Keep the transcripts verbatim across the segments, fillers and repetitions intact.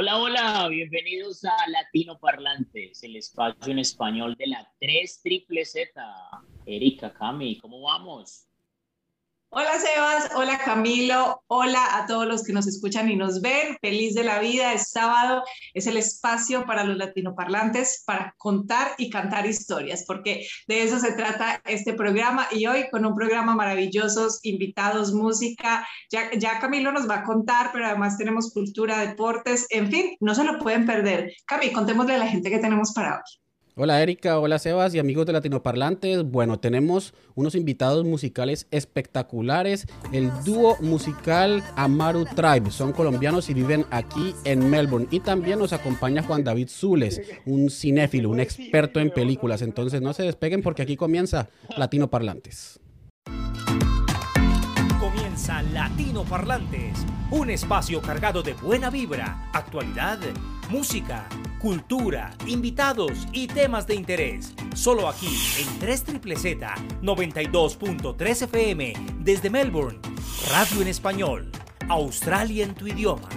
Hola, hola, bienvenidos a Latino Parlantes, el espacio en español de la tres triple zeta. Erika, Cami, ¿cómo vamos? Hola Sebas, hola Camilo, hola a todos los que nos escuchan y nos ven. Feliz de la vida, es sábado, es el espacio para los latinoparlantes para contar y cantar historias, porque de eso se trata este programa, y hoy con un programa maravilloso, invitados, música. Ya, ya Camilo nos va a contar, pero además tenemos cultura, deportes, en fin, no se lo pueden perder. Cami, contémosle a la gente que tenemos para hoy. Hola Erika, hola Sebas y amigos de Latinoparlantes. Bueno, tenemos unos invitados musicales espectaculares. El dúo musical Amaru Tribe, son colombianos y viven aquí en Melbourne. Y también nos acompaña Juan David Zules, un cinéfilo, un experto en películas. Entonces no se despeguen porque aquí comienza Latinoparlantes. Comienza Latinoparlantes, un espacio cargado de buena vibra, actualidad, música, cultura, invitados y temas de interés. Solo aquí en tres triple zeta noventa y dos punto tres F M desde Melbourne. Radio en español. Australia en tu idioma.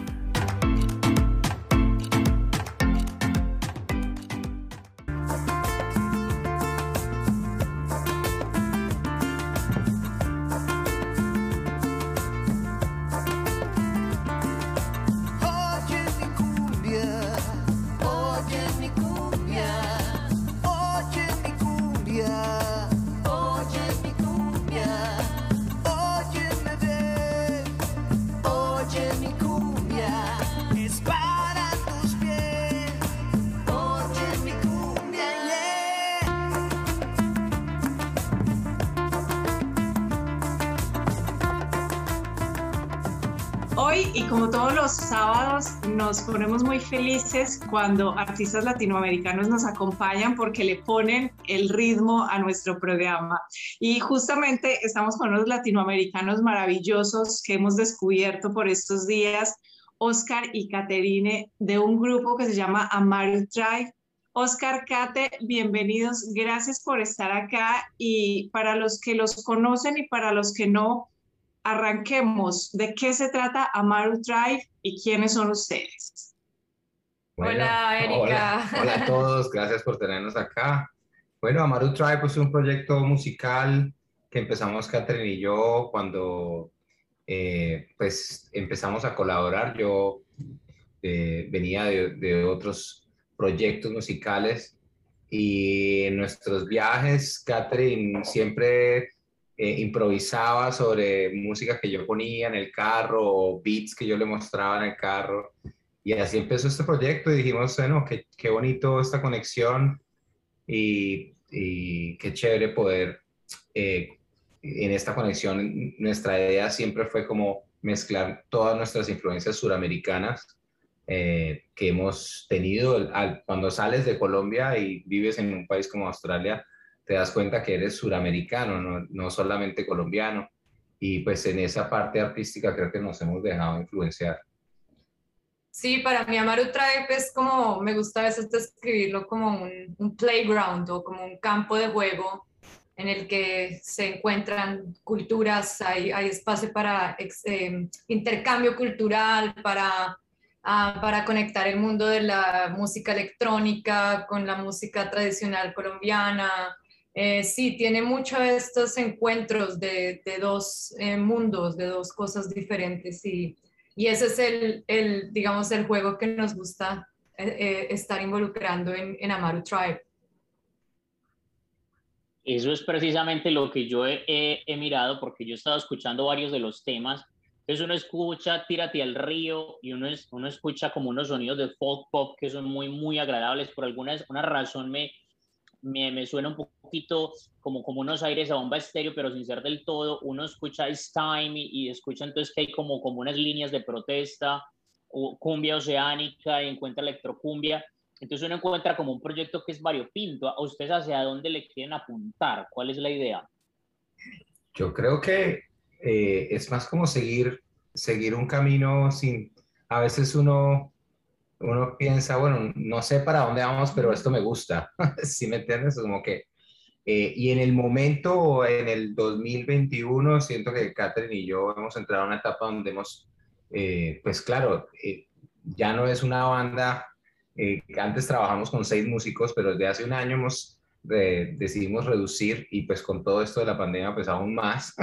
Nos ponemos muy felices cuando artistas latinoamericanos nos acompañan porque le ponen el ritmo a nuestro programa. Y justamente estamos con unos latinoamericanos maravillosos que hemos descubierto por estos días, Oscar y Caterine, de un grupo que se llama Amaru Drive. Oscar, Kate, bienvenidos, gracias por estar acá. Y para los que los conocen y para los que no, arranquemos. ¿De qué se trata Amaru Drive y quiénes son ustedes? Bueno, hola, Erika. Hola, hola a todos, gracias por tenernos acá. Bueno, Amaru Drive pues, es un proyecto musical que empezamos Catherine y yo cuando eh, pues, empezamos a colaborar. Yo eh, venía de, de otros proyectos musicales y en nuestros viajes Catherine siempre... Eh, improvisaba sobre música que yo ponía en el carro o beats que yo le mostraba en el carro, y así empezó este proyecto y dijimos, bueno, qué, qué bonito esta conexión y, y qué chévere poder eh, en esta conexión. Nuestra idea siempre fue como mezclar todas nuestras influencias suramericanas eh, que hemos tenido. Al, cuando sales de Colombia y vives en un país como Australia, te das cuenta que eres suramericano, no, no solamente colombiano, y pues en esa parte artística creo que nos hemos dejado influenciar. Sí, para mí Amaru Tribe es como, me gusta a veces describirlo como un, un playground o como un campo de juego en el que se encuentran culturas, hay, hay espacio para ex, eh, intercambio cultural, para... Ah, para conectar el mundo de la música electrónica con la música tradicional colombiana. Eh, sí, tiene mucho estos encuentros de, de dos eh, mundos, de dos cosas diferentes, y, y ese es el, el, digamos, el juego que nos gusta eh, estar involucrando en, en Amaru Tribe. Eso es precisamente lo que yo he, he, he mirado, porque yo he estado escuchando varios de los temas. Entonces uno escucha Tírate al Río y uno, es, uno escucha como unos sonidos de folk pop que son muy, muy agradables. Por alguna una razón me, me, me suena un poquito como, como unos aires a Bomba Estéreo, pero sin ser del todo. Uno escucha It's Time y, y escucha entonces que hay como, como unas líneas de protesta, o cumbia oceánica, y encuentra electrocumbia. Entonces uno encuentra como un proyecto que es variopinto. ¿A ustedes hacia dónde le quieren apuntar? ¿Cuál es la idea? Yo creo que Eh, es más como seguir, seguir un camino sin... A veces uno, uno piensa, bueno, no sé para dónde vamos, pero esto me gusta. ¿Sí me entiendes? Como que... Eh, y en el momento, en el dos mil veintiuno, siento que Catherine y yo hemos entrado a una etapa donde hemos... Eh, pues claro, eh, ya no es una banda, eh, que antes trabajamos con seis músicos, pero desde hace un año hemos, eh, decidimos reducir, y pues con todo esto de la pandemia pues aún más,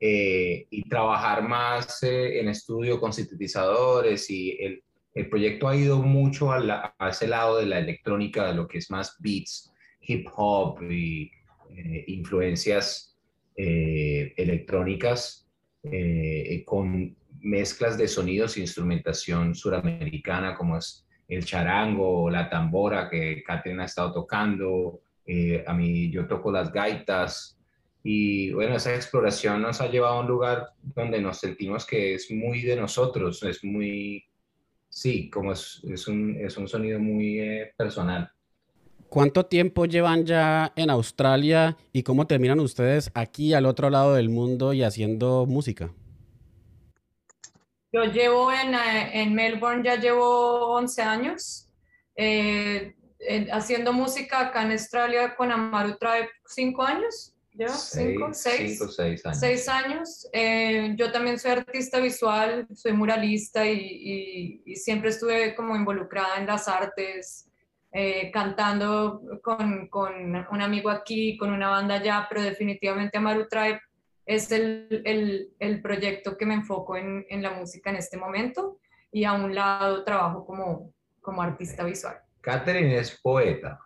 eh, y trabajar más eh, en estudio con sintetizadores, y el, el proyecto ha ido mucho a, la, a ese lado de la electrónica, de lo que es más beats, hip hop y eh, influencias eh, electrónicas, eh, con mezclas de sonidos e instrumentación suramericana, como es el charango, la tambora que Catherine ha estado tocando, eh, a mí yo toco las gaitas, y bueno, esa exploración nos ha llevado a un lugar donde nos sentimos que es muy de nosotros, es muy, sí, como es, es, un, es un sonido muy eh, personal. ¿Cuánto tiempo llevan ya en Australia y cómo terminan ustedes aquí al otro lado del mundo y haciendo música? Yo llevo en, en Melbourne, ya llevo once años, eh, eh, haciendo música acá en Australia con Amaru Tribe cinco años, ¿ya? cinco, seis, cinco, seis años. seis años. Eh, yo también soy artista visual, soy muralista y, y, y siempre estuve como involucrada en las artes, eh, cantando con, con un amigo aquí, con una banda allá, pero definitivamente Amaru Tribe es el, el, el proyecto que me enfoco en, en la música en este momento, y a un lado trabajo como, como artista visual. Catherine es poeta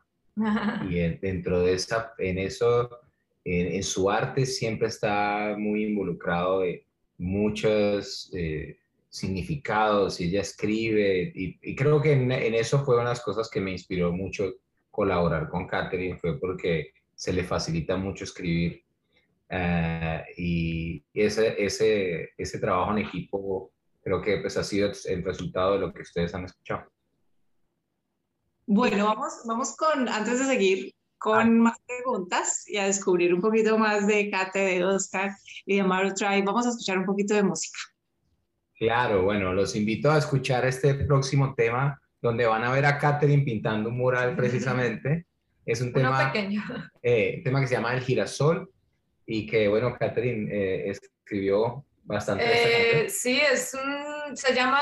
y dentro de esa, en eso, en, en su arte siempre está muy involucrado de muchos eh, significados, y ella escribe, y, y creo que en, en eso fue una de las cosas que me inspiró mucho colaborar con Catherine, fue porque se le facilita mucho escribir. Uh, y ese, ese, ese trabajo en equipo creo que pues ha sido el resultado de lo que ustedes han escuchado. Bueno, vamos, vamos con, antes de seguir con más preguntas y a descubrir un poquito más de Kate, de Oscar y de Amaru Tribe, vamos a escuchar un poquito de música. Claro, bueno, los invito a escuchar este próximo tema, donde van a ver a Catherine pintando un mural precisamente. Es un tema, eh, un tema que se llama El Girasol, y que, bueno, Catherine eh, escribió bastante. Eh, sí, es un, se llama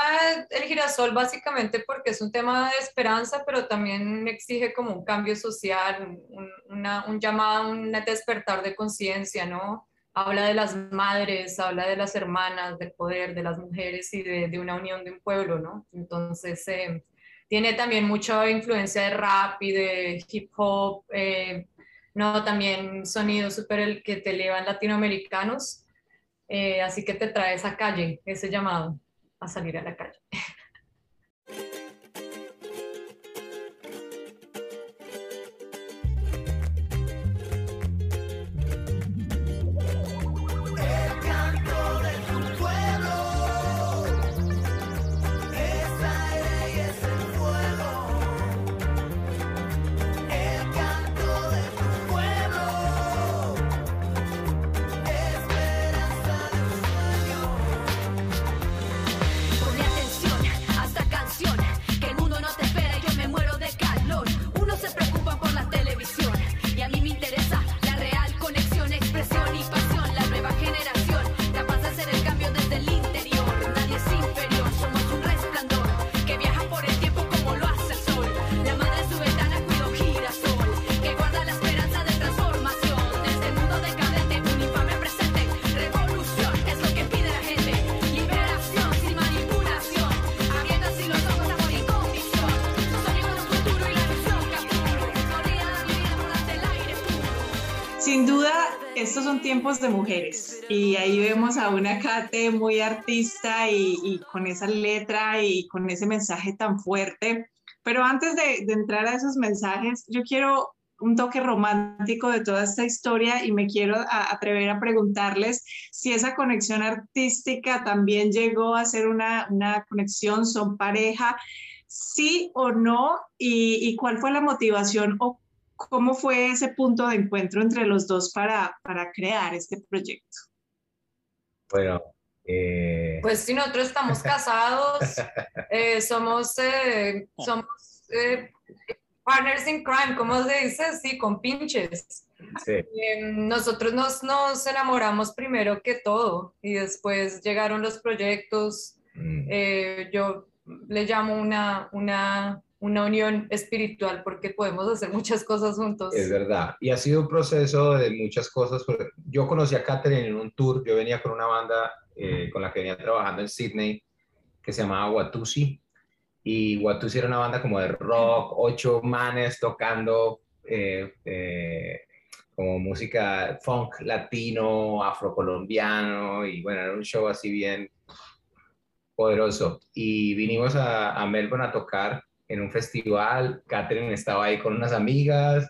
El Girasol básicamente porque es un tema de esperanza, pero también exige como un cambio social, un, una, un llamado, un despertar de conciencia, ¿no? Habla de las madres, habla de las hermanas, del poder, de las mujeres y de, de una unión de un pueblo, ¿no? Entonces, eh, tiene también mucha influencia de rap y de hip hop, eh, no, también sonidos súper el que te elevan latinoamericanos, eh, así que te trae esa calle, ese llamado a salir a la calle. Estos son tiempos de mujeres, y ahí vemos a una Kate muy artista y, y con esa letra y con ese mensaje tan fuerte. Pero antes de, de entrar a esos mensajes, yo quiero un toque romántico de toda esta historia y me quiero a, atrever a preguntarles si esa conexión artística también llegó a ser una, una conexión, son pareja, sí o no, y, y cuál fue la motivación o ¿cómo fue ese punto de encuentro entre los dos para, para crear este proyecto? Bueno, eh... pues si nosotros estamos casados, eh, somos, eh, somos eh, partners in crime, ¿cómo se dice? Sí, compinches. Sí. Eh, nosotros nos, nos enamoramos primero que todo, y después llegaron los proyectos. Mm. Eh, yo le llamo una, una, una unión espiritual, porque podemos hacer muchas cosas juntos. Es verdad, y ha sido un proceso de muchas cosas. Yo conocí a Catherine en un tour, yo venía con una banda eh, con la que venía trabajando en Sydney, que se llamaba Watusi, y Watusi era una banda como de rock, ocho manes tocando eh, eh, como música funk latino, afrocolombiano, y bueno, era un show así bien poderoso. Y vinimos a, a Melbourne a tocar en un festival. Catherine estaba ahí con unas amigas,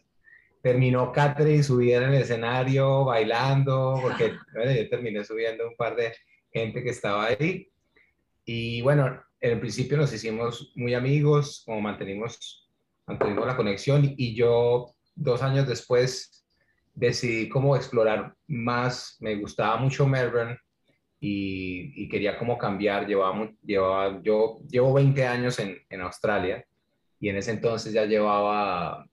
terminó Catherine subida en el escenario, bailando, porque bueno, yo terminé subiendo un par de gente que estaba ahí. Y bueno, en el principio nos hicimos muy amigos, como mantenimos, mantenimos la conexión, y yo dos años después decidí como explorar más. Me gustaba mucho Melbourne y, y quería como cambiar. Llevaba, llevaba, yo llevo veinte años en, en Australia, y en ese entonces ya llevaba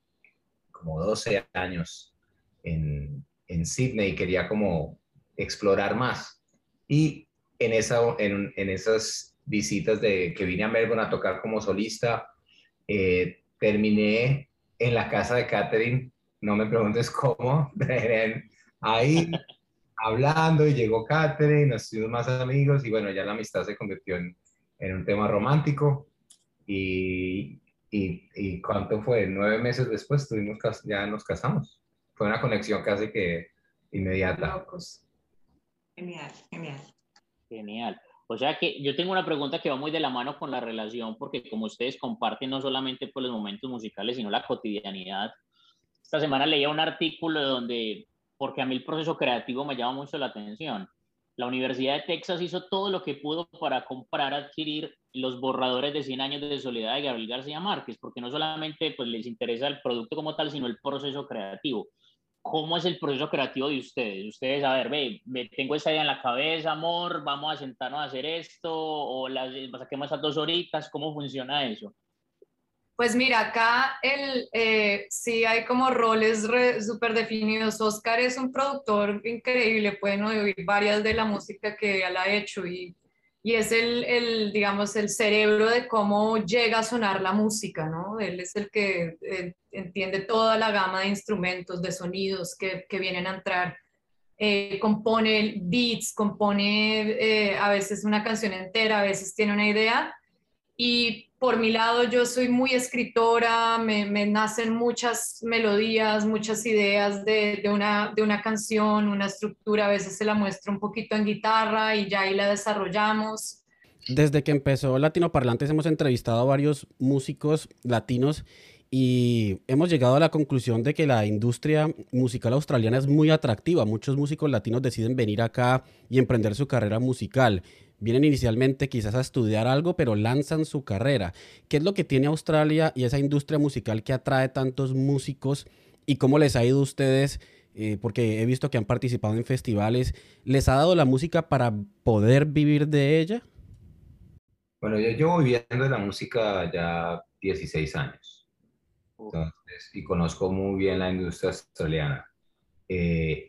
como doce años en, en Sydney, y quería como explorar más. Y en, esa, en, en esas visitas de, que vine a Melbourne a tocar como solista, eh, terminé en la casa de Catherine, no me preguntes cómo, ahí hablando, y llegó Catherine, nos hicimos más amigos, y bueno, ya la amistad se convirtió en, en un tema romántico, y, y, y ¿cuánto fue? Nueve meses después tuvimos, ya nos casamos. Fue una conexión casi que inmediata. Locos. Genial, genial. Genial. O sea que yo tengo una pregunta que va muy de la mano con la relación, porque como ustedes comparten no solamente por los momentos musicales, sino la cotidianidad. Esta semana leía un artículo donde, porque a mí el proceso creativo me llama mucho la atención, la Universidad de Texas hizo todo lo que pudo para comprar, adquirir los borradores de cien años de soledad de Gabriel García Márquez, porque no solamente pues, les interesa el producto como tal, sino el proceso creativo. ¿Cómo es el proceso creativo de ustedes? Ustedes, a ver, ve, me tengo esta idea en la cabeza, amor, vamos a sentarnos a hacer esto, o las, saquemos estas dos horitas, ¿cómo funciona eso? Pues mira, acá el, eh, sí hay como roles súper definidos. Oscar es un productor increíble, pueden oír varias de la música que él ha hecho, y, y es el, el, digamos, el cerebro de cómo llega a sonar la música, ¿no? Él es el que eh, entiende toda la gama de instrumentos, de sonidos que, que vienen a entrar. Eh, compone beats, compone eh, a veces una canción entera, a veces tiene una idea. Y por mi lado, yo soy muy escritora, me, me nacen muchas melodías, muchas ideas de, de, una, de una canción, una estructura. A veces se la muestro un poquito en guitarra y ya ahí la desarrollamos. Desde que empezó Latino Parlantes hemos entrevistado a varios músicos latinos y hemos llegado a la conclusión de que la industria musical australiana es muy atractiva. Muchos músicos latinos deciden venir acá y emprender su carrera musical. Vienen inicialmente quizás a estudiar algo, pero lanzan su carrera. ¿Qué es lo que tiene Australia y esa industria musical que atrae tantos músicos? ¿Y cómo les ha ido a ustedes? Eh, porque he visto que han participado en festivales. ¿Les ha dado la música para poder vivir de ella? Bueno, yo llevo viviendo la música ya dieciséis años. Entonces, y conozco muy bien la industria australiana. Eh,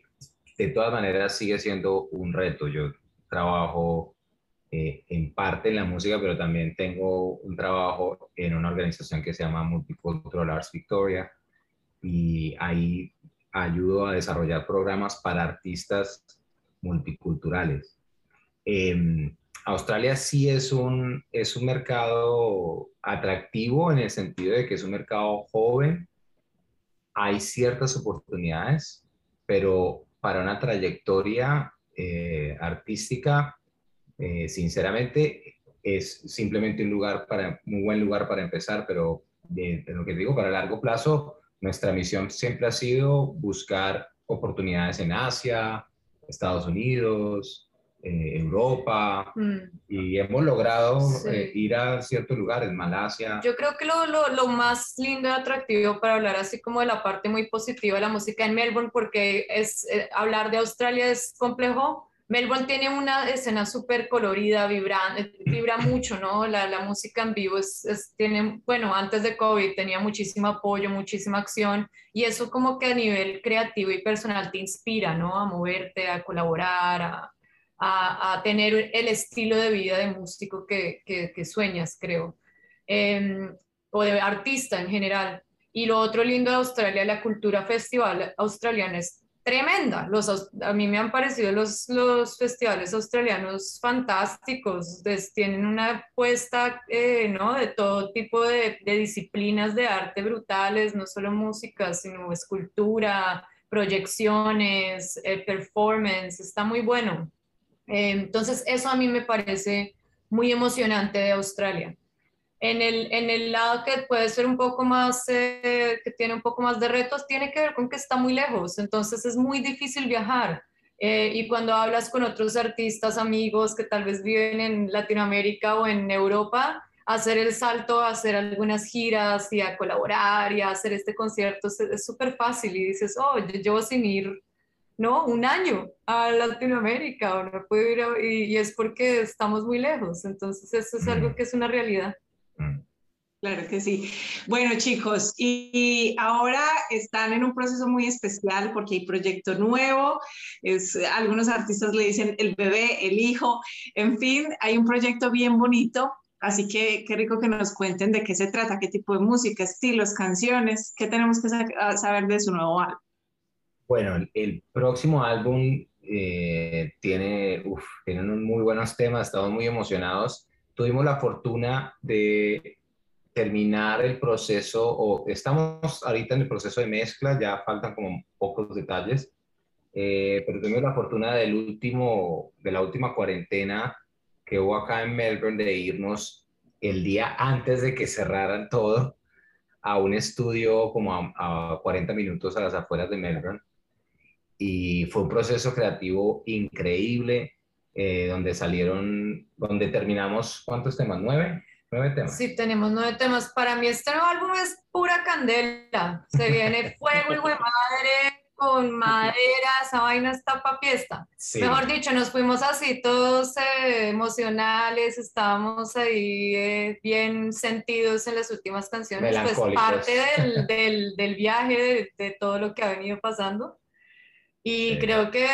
de todas maneras, sigue siendo un reto. Yo trabajo... Eh, en parte en la música, pero también tengo un trabajo en una organización que se llama Multicultural Arts Victoria, y ahí ayudo a desarrollar programas para artistas multiculturales. Eh, Australia sí es un, es un mercado atractivo en el sentido de que es un mercado joven. Hay ciertas oportunidades, pero para una trayectoria eh, artística, Eh, sinceramente es simplemente un lugar para, muy buen lugar para empezar, pero de, de lo que digo, para largo plazo nuestra misión siempre ha sido buscar oportunidades en Asia, Estados Unidos, eh, Europa, mm. y hemos logrado sí. eh, ir a ciertos lugares, Malasia. Yo creo que lo, lo, lo más lindo y atractivo para hablar así como de la parte muy positiva de la música en Melbourne, porque es, eh, hablar de Australia es complejo. Melbourne tiene una escena súper colorida, vibra, vibra mucho, ¿no? La, la música en vivo es, es, tiene, bueno, antes de COVID tenía muchísimo apoyo, muchísima acción, y eso como que a nivel creativo y personal te inspira, ¿no? A moverte, a colaborar, a, a, a tener el estilo de vida de músico que, que, que sueñas, creo, eh, o de artista en general. Y lo otro lindo de Australia, la cultura festival australiana es tremenda. Los, a mí me han parecido los, los festivales australianos fantásticos. Entonces, tienen una puesta eh, ¿no? de todo tipo de, de disciplinas de arte brutales, no solo música, sino escultura, proyecciones, eh, performance. Está muy bueno. Eh, entonces eso a mí me parece muy emocionante de Australia. En el, en el lado que puede ser un poco más, eh, que tiene un poco más de retos, tiene que ver con que está muy lejos, entonces es muy difícil viajar. Eh, y cuando hablas con otros artistas, amigos que tal vez viven en Latinoamérica o en Europa, hacer el salto, hacer algunas giras y a colaborar y a hacer este concierto es súper fácil. Y dices, oh, yo llevo sin ir, ¿no? Un año a Latinoamérica, o no puedo ir a, y, y es porque estamos muy lejos. Entonces eso es algo que es una realidad. Claro que sí. Bueno, chicos, y, y ahora están en un proceso muy especial porque hay proyecto nuevo, es, algunos artistas le dicen el bebé, el hijo, en fin, hay un proyecto bien bonito, así que qué rico que nos cuenten de qué se trata, qué tipo de música, estilos, canciones, qué tenemos que sa- saber de su nuevo álbum. Bueno, el, el próximo álbum eh, tiene, uf, tiene unos muy buenos temas, estamos muy emocionados. Tuvimos la fortuna de terminar el proceso, o estamos ahorita en el proceso de mezcla, ya faltan como pocos detalles, eh, pero tuvimos la fortuna del último, de la última cuarentena que hubo acá en Melbourne, de irnos el día antes de que cerraran todo a un estudio como a, a cuarenta minutos a las afueras de Melbourne, y fue un proceso creativo increíble. Eh, donde salieron, donde terminamos, ¿cuántos temas? ¿Nueve? ¿Nueve temas? Sí, tenemos nueve temas. Para mí este nuevo álbum es pura candela. Se viene fuego, hijo de madre, con madera, esa vaina está pa' fiesta. Sí. Mejor dicho, nos fuimos así todos eh, emocionales, estábamos ahí eh, bien sentidos en las últimas canciones. Pues parte del, del, del viaje, de, de todo lo que ha venido pasando. Y sí, creo que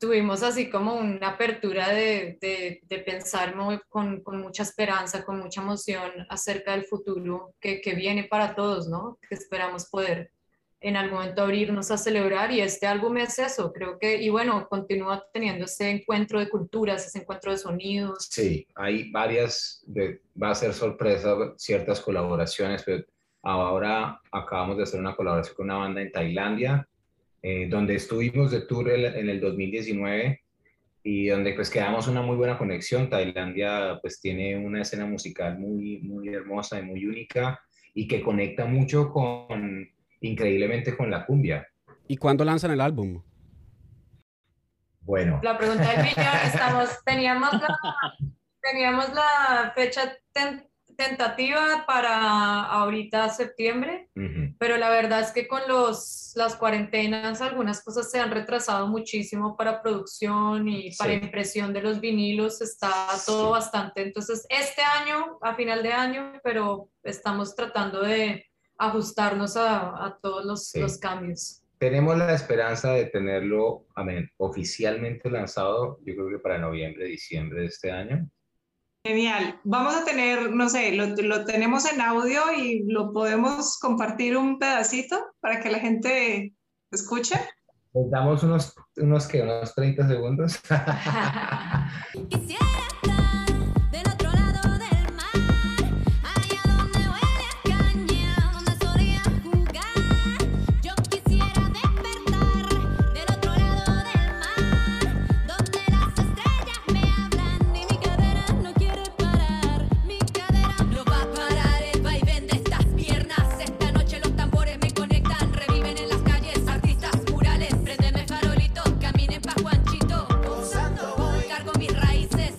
tuvimos así como una apertura de, de, de pensar muy, con, con mucha esperanza, con mucha emoción acerca del futuro que, que viene para todos, ¿no? Que esperamos poder en algún momento abrirnos a celebrar, y este álbum es eso, creo que, y bueno, continúa teniendo ese encuentro de culturas, ese encuentro de sonidos. Sí, hay varias, de, va a ser sorpresa ciertas colaboraciones, pero ahora acabamos de hacer una colaboración con una banda en Tailandia, Eh, donde estuvimos de tour el, en el dos mil diecinueve, y donde pues quedamos una muy buena conexión. Tailandia pues tiene una escena musical muy, muy hermosa y muy única, y que conecta mucho con, increíblemente, con la cumbia. ¿Y cuándo lanzan el álbum? Bueno. La pregunta del millón, estamos, teníamos la, teníamos la fecha ten, tentativa para ahorita septiembre, uh-huh, pero la verdad es que con los, las cuarentenas algunas cosas se han retrasado muchísimo para producción y para sí, impresión de los vinilos, está todo sí, bastante, entonces este año, a final de año, pero estamos tratando de ajustarnos a, a todos los, sí, los cambios. Tenemos la esperanza de tenerlo, amén, oficialmente lanzado, yo creo que para noviembre, diciembre de este año. Genial. Vamos a tener, no sé, lo, lo tenemos en audio y lo podemos compartir un pedacito para que la gente escuche. Les damos unos, unos, ¿qué? Unos treinta segundos. Mis raíces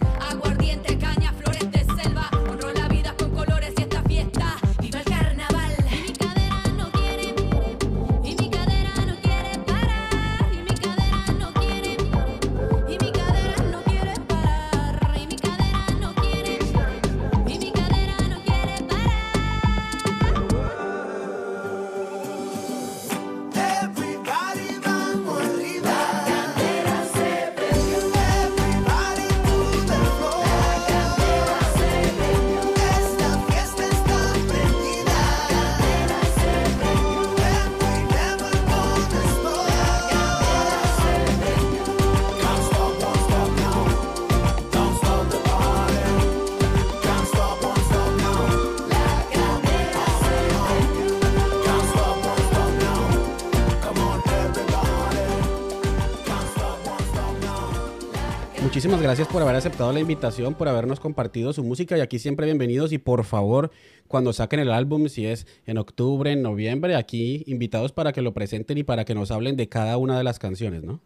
muchísimas gracias por haber aceptado la invitación, por habernos compartido su música, y aquí siempre bienvenidos. Y por favor, cuando saquen el álbum, si es en octubre, en noviembre, aquí invitados para que lo presenten y para que nos hablen de cada una de las canciones, ¿no?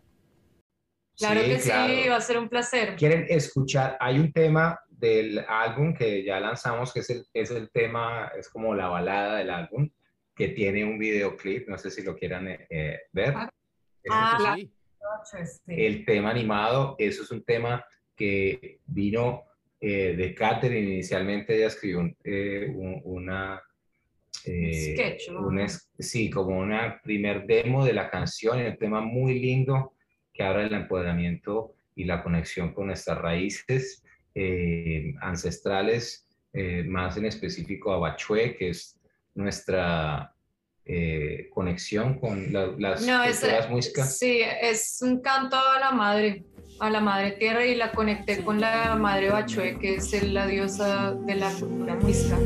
Claro sí, que claro. sí, va a ser un placer. Quieren escuchar, hay un tema del álbum que ya lanzamos, que es el, es el tema, es como la balada del álbum, que tiene un videoclip, no sé si lo quieran eh, ver. Ah, sí. El tema animado, eso es un tema que vino eh, de Catherine. Inicialmente ella escribió un, eh, un, una... Eh, sketch, ¿no? un, sí, como una primer demo de la canción, un tema muy lindo que habla del empoderamiento y la conexión con nuestras raíces eh, ancestrales, eh, más en específico a Bachue, que es nuestra... Eh, conexión con la, las, no, es, las músicas. Sí, es un canto a la madre, a la madre tierra, y la conecté con la madre Bachue, que es la diosa de la cultura muisca.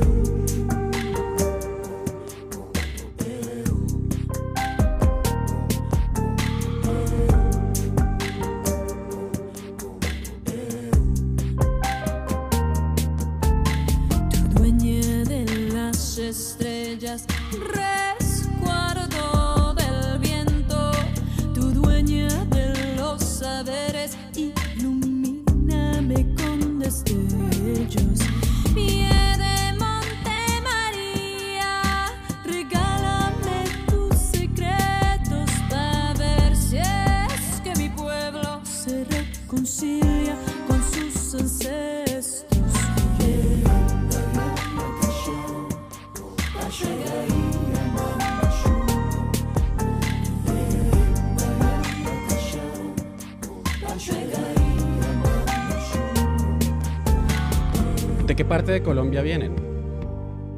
Dueña de las estrellas, ¿de qué parte de Colombia vienen?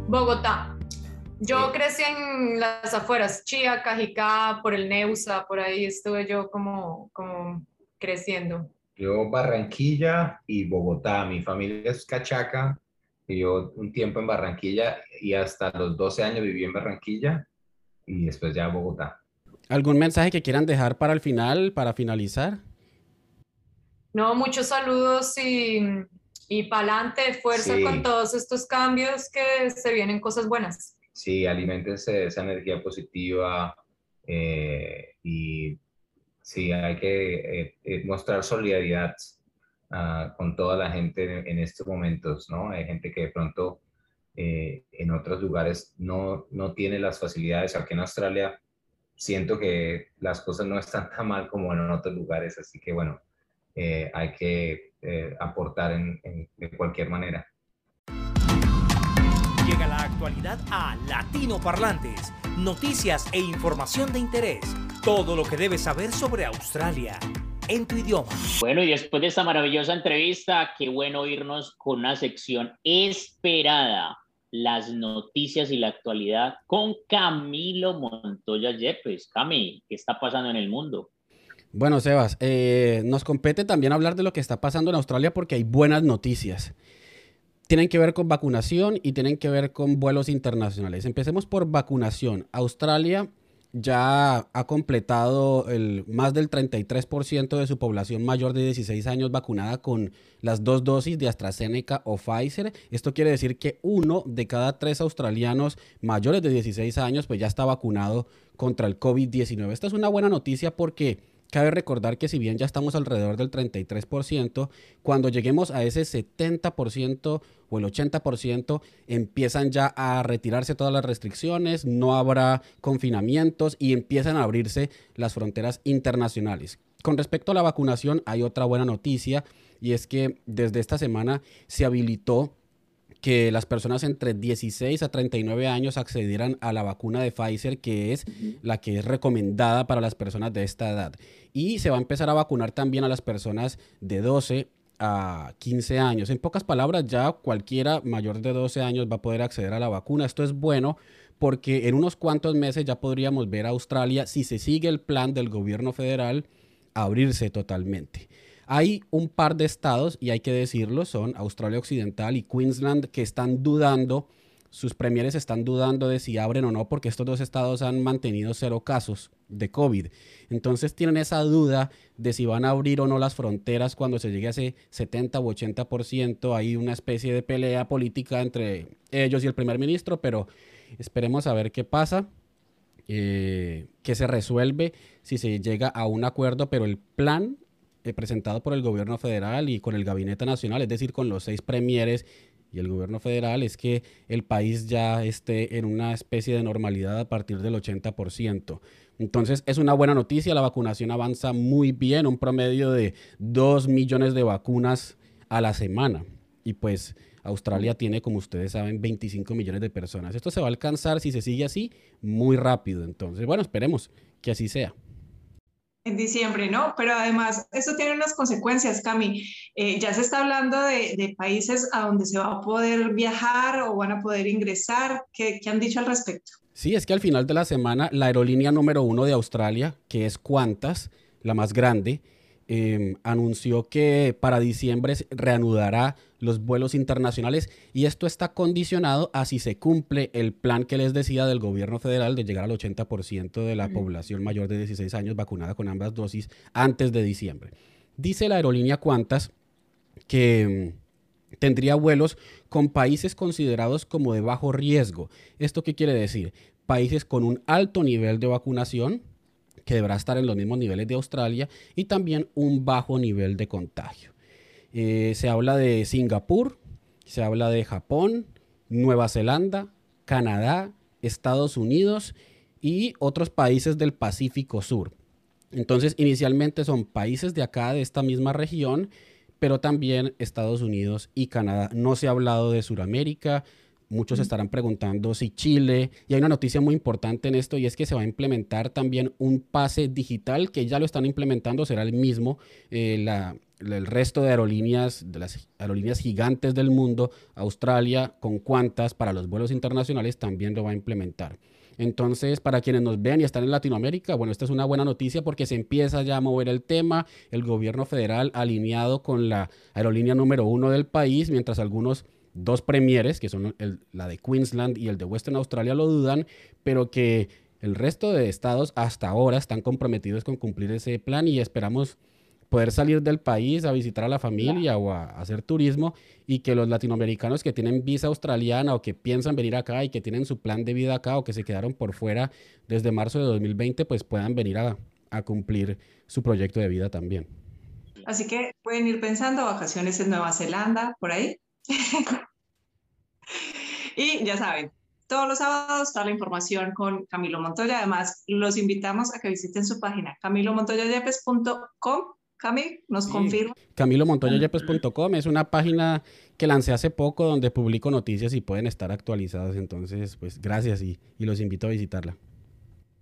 Bogotá. Yo sí. crecí en las afueras, Chía, Cajicá, por el Neusa, por ahí estuve yo como, como creciendo. Yo Barranquilla y Bogotá, mi familia es cachaca, y yo un tiempo en Barranquilla y hasta los doce años viví en Barranquilla y después ya Bogotá. ¿Algún mensaje que quieran dejar para el final, para finalizar? No, muchos saludos y... Y para adelante, fuerza sí. con todos estos cambios, que se vienen cosas buenas. Sí, aliméntense de esa energía positiva eh, y sí, hay que eh, mostrar solidaridad uh, con toda la gente en, en estos momentos, ¿no? Hay gente que de pronto eh, en otros lugares no, no tiene las facilidades. Aquí en Australia siento que las cosas no están tan mal como en otros lugares, así que bueno, eh, hay que... Eh, aportar en, en, de cualquier manera. Llega la actualidad a Latino Parlantes, noticias e información de interés, todo lo que debes saber sobre Australia en tu idioma. Bueno, y después de esta maravillosa entrevista, qué bueno irnos con una sección esperada, las noticias y la actualidad con Camilo Montoya Yepes. Cami, ¿qué está pasando en el mundo? Bueno, Sebas, eh, nos compete también hablar de lo que está pasando en Australia, porque hay buenas noticias. Tienen que ver con vacunación y tienen que ver con vuelos internacionales. Empecemos por vacunación. Australia ya ha completado el, más del treinta y tres por ciento de su población mayor de dieciséis años vacunada con las dos dosis de AstraZeneca o Pfizer. Esto quiere decir que uno de cada tres australianos mayores de dieciséis años pues ya está vacunado contra el COVID diecinueve. Esta es una buena noticia porque... cabe recordar que si bien ya estamos alrededor del treinta y tres por ciento, cuando lleguemos a ese setenta por ciento o el ochenta por ciento, empiezan ya a retirarse todas las restricciones, no habrá confinamientos y empiezan a abrirse las fronteras internacionales. Con respecto a la vacunación, hay otra buena noticia, y es que desde esta semana se habilitó que las personas entre dieciséis a treinta y nueve años accedieran a la vacuna de Pfizer, que es la que es recomendada para las personas de esta edad. Y se va a empezar a vacunar también a las personas de doce a quince años. En pocas palabras, ya cualquiera mayor de doce años va a poder acceder a la vacuna. Esto es bueno porque en unos cuantos meses ya podríamos ver a Australia, si se sigue el plan del gobierno federal, abrirse totalmente. Hay un par de estados, y hay que decirlo, son Australia Occidental y Queensland, que están dudando sus premieres están dudando de si abren o no, porque estos dos estados han mantenido cero casos de COVID. Entonces tienen esa duda de si van a abrir o no las fronteras cuando se llegue a ese setenta u ochenta por ciento. Hay una especie de pelea política entre ellos y el primer ministro, pero esperemos a ver qué pasa, eh, qué se resuelve, si se llega a un acuerdo, pero el plan eh, presentado por el gobierno federal y con el gabinete nacional, es decir, con los seis premieres y el gobierno federal, es que el país ya esté en una especie de normalidad a partir del ochenta por ciento. Entonces es una buena noticia, la vacunación avanza muy bien, un promedio de dos millones de vacunas a la semana. Y pues Australia tiene, como ustedes saben, veinticinco millones de personas. Esto se va a alcanzar, si se sigue así, muy rápido. Entonces, bueno, esperemos que así sea. En diciembre, ¿no? Pero además, esto tiene unas consecuencias, Cami. Eh, ya se está hablando de, de países a donde se va a poder viajar o van a poder ingresar. ¿Qué, qué han dicho al respecto? Sí, es que al final de la semana, la aerolínea número uno de Australia, que es Qantas, la más grande, eh, anunció que para diciembre reanudará los vuelos internacionales, y esto está condicionado a si se cumple el plan que les decía del gobierno federal de llegar al ochenta por ciento de la mm. población mayor de dieciséis años vacunada con ambas dosis antes de diciembre. Dice la aerolínea Qantas que tendría vuelos con países considerados como de bajo riesgo. ¿Esto qué quiere decir? Países con un alto nivel de vacunación, que deberá estar en los mismos niveles de Australia, y también un bajo nivel de contagio. Eh, se habla de Singapur, se habla de Japón, Nueva Zelanda, Canadá, Estados Unidos y otros países del Pacífico Sur. Entonces, inicialmente son países de acá, de esta misma región, pero también Estados Unidos y Canadá. No se ha hablado de Sudamérica. Muchos se estarán preguntando si Chile, y hay una noticia muy importante en esto, y es que se va a implementar también un pase digital, que ya lo están implementando, será el mismo. Eh, la, la, el resto de aerolíneas, de las aerolíneas gigantes del mundo, Australia con Qantas para los vuelos internacionales también lo va a implementar. Entonces, para quienes nos vean y están en Latinoamérica, bueno, esta es una buena noticia porque se empieza ya a mover el tema, el gobierno federal alineado con la aerolínea número uno del país, mientras algunos dos premieres, que son el, la de Queensland y el de Western Australia, lo dudan, pero que el resto de estados hasta ahora están comprometidos con cumplir ese plan, y esperamos poder salir del país a visitar a la familia o a, a hacer turismo, y que los latinoamericanos que tienen visa australiana o que piensan venir acá y que tienen su plan de vida acá o que se quedaron por fuera desde marzo de dos mil veinte, pues puedan venir a, a cumplir su proyecto de vida también. Así que pueden ir pensando vacaciones en Nueva Zelanda, por ahí. Y ya saben, todos los sábados está la información con Camilo Montoya. Además, los invitamos a que visiten su página camilo montoya yepes punto com. Cami, ¿nos confirma? Sí. camilo montoya yepes punto com es una página que lancé hace poco, donde publico noticias y pueden estar actualizadas. Entonces, pues gracias y, y los invito a visitarla.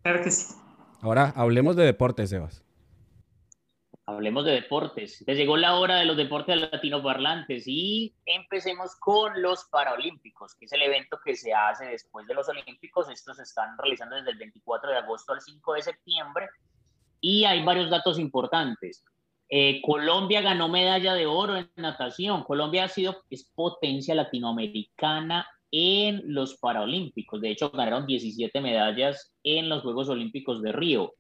Claro que sí. Ahora hablemos de deportes, Sebas. Hablemos de deportes. Les llegó la hora de los deportes latinoparlantes y empecemos con los Paralímpicos, que es el evento que se hace después de los Olímpicos. Estos se están realizando desde el veinticuatro de agosto al cinco de septiembre, y hay varios datos importantes. Eh, Colombia ganó medalla de oro en natación. Colombia ha sido es potencia latinoamericana en los Paralímpicos. De hecho, ganaron diecisiete medallas en los Juegos Olímpicos de Río.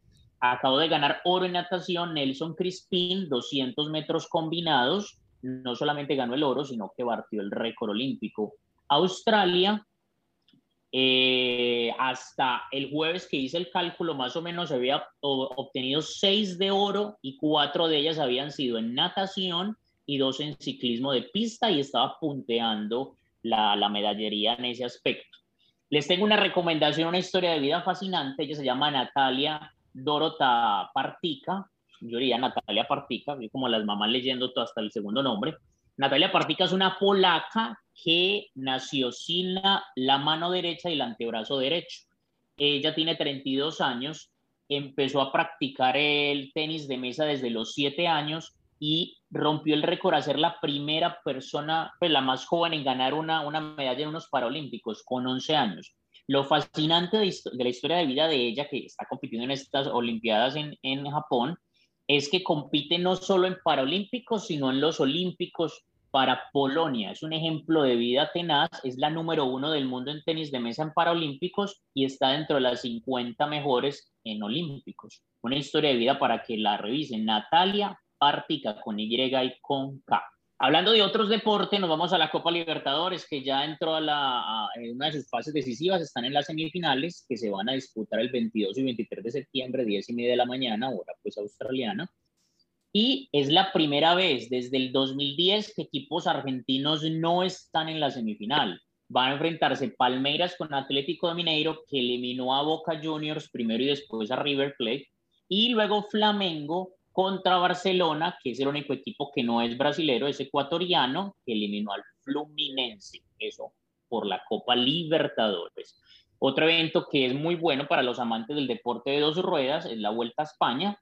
Acabó de ganar oro en natación Nelson Crispín, doscientos metros combinados. No solamente ganó el oro, sino que batió el récord olímpico. Australia, eh, hasta el jueves que hice el cálculo, más o menos había obtenido seis de oro, y cuatro de ellas habían sido en natación y dos en ciclismo de pista, y estaba punteando la, la medallería en ese aspecto. Les tengo una recomendación, una historia de vida fascinante. Ella se llama Natalia Dorota Partyka, yo diría Natalia Partyka, como las mamás leyendo hasta el segundo nombre. Natalia Partyka es una polaca que nació sin la, la mano derecha y el antebrazo derecho. Ella tiene treinta y dos años, empezó a practicar el tenis de mesa desde los siete años y rompió el récord a ser la primera persona, pues la más joven en ganar una, una medalla en unos Paralímpicos con once años. Lo fascinante de, de la historia de vida de ella, que está compitiendo en estas Olimpiadas en, en Japón, es que compite no solo en Paralímpicos, sino en los Olímpicos, para Polonia. Es un ejemplo de vida tenaz, es la número uno del mundo en tenis de mesa en Paralímpicos y está dentro de las cincuenta mejores en Olímpicos. Una historia de vida para que la revisen. Natalia Partyka, con Y y con K. Hablando de otros deportes, nos vamos a la Copa Libertadores, que ya entró a, la, a una de sus fases decisivas. Están en las semifinales, que se van a disputar el veintidós y veintitrés de septiembre, diez y media de la mañana, hora pues australiana. Y es la primera vez desde el dos mil diez que equipos argentinos no están en la semifinal. Van a enfrentarse Palmeiras con Atlético de Mineiro, que eliminó a Boca Juniors primero y después a River Plate. Y luego Flamengo contra Barcelona, que es el único equipo que no es brasilero, es ecuatoriano, que eliminó al Fluminense. Eso por la Copa Libertadores. Otro evento que es muy bueno para los amantes del deporte de dos ruedas es la Vuelta a España,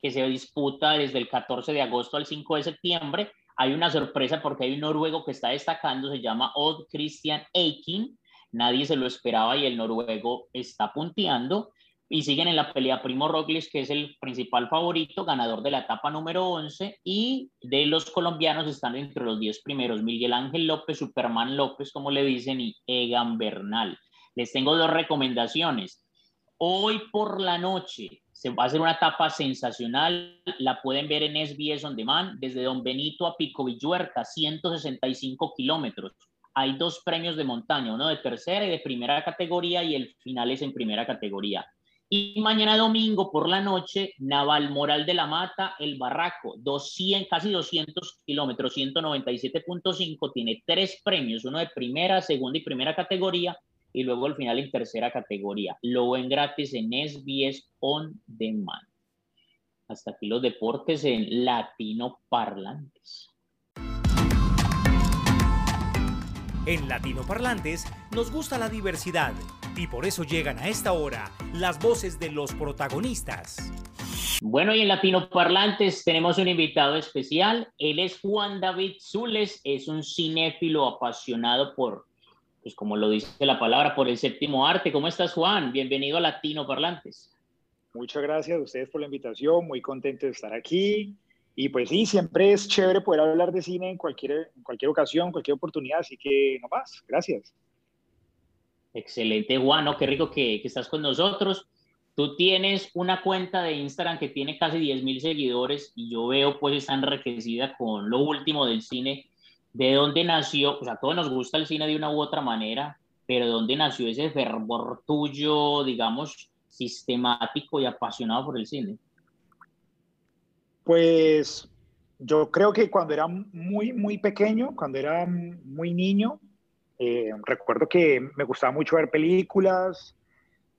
que se disputa desde el catorce de agosto al cinco de septiembre. Hay una sorpresa porque hay un noruego que está destacando, se llama Odd Christian Eiking. Nadie se lo esperaba y el noruego está punteando. Y siguen en la pelea Primo Roglič, que es el principal favorito, ganador de la etapa número once. Y de los colombianos están entre los diez primeros Miguel Ángel López, Superman López, como le dicen, y Egan Bernal. Les tengo dos recomendaciones. Hoy por la noche se va a hacer una etapa sensacional, la pueden ver en S B S On Demand, desde Don Benito a Pico Villuerta, ciento sesenta y cinco kilómetros. Hay dos premios de montaña, uno de tercera y de primera categoría, y el final es en primera categoría. Y mañana domingo por la noche, Navalmoral de la Mata, El Barraco, doscientos, casi doscientos kilómetros, ciento noventa y siete punto cinco, tiene tres premios, uno de primera, segunda y primera categoría, y luego al final en tercera categoría. Lo ven gratis en S B S On Demand. Hasta aquí los deportes en Latinoparlantes. En Latinoparlantes nos gusta la diversidad y por eso llegan a esta hora las voces de los protagonistas. Bueno, y en Latinoparlantes tenemos un invitado especial. Él es Juan David Zules, es un cinéfilo apasionado por, pues como lo dice la palabra, por el séptimo arte. ¿Cómo estás, Juan? Bienvenido a Latinoparlantes. Muchas gracias a ustedes por la invitación, muy contento de estar aquí. Y pues sí, siempre es chévere poder hablar de cine en cualquier, en cualquier ocasión, cualquier oportunidad, así que no más, gracias. Excelente, Juan, ¿no? Qué rico que, que estás con nosotros. Tú tienes una cuenta de Instagram que tiene casi diez mil seguidores y yo veo pues está enriquecida con lo último del cine. ¿De dónde nació? Pues a todos nos gusta el cine de una u otra manera, pero ¿de dónde nació ese fervor tuyo, digamos, sistemático y apasionado por el cine? Pues yo creo que cuando era muy, muy pequeño, cuando era muy niño, eh, recuerdo que me gustaba mucho ver películas,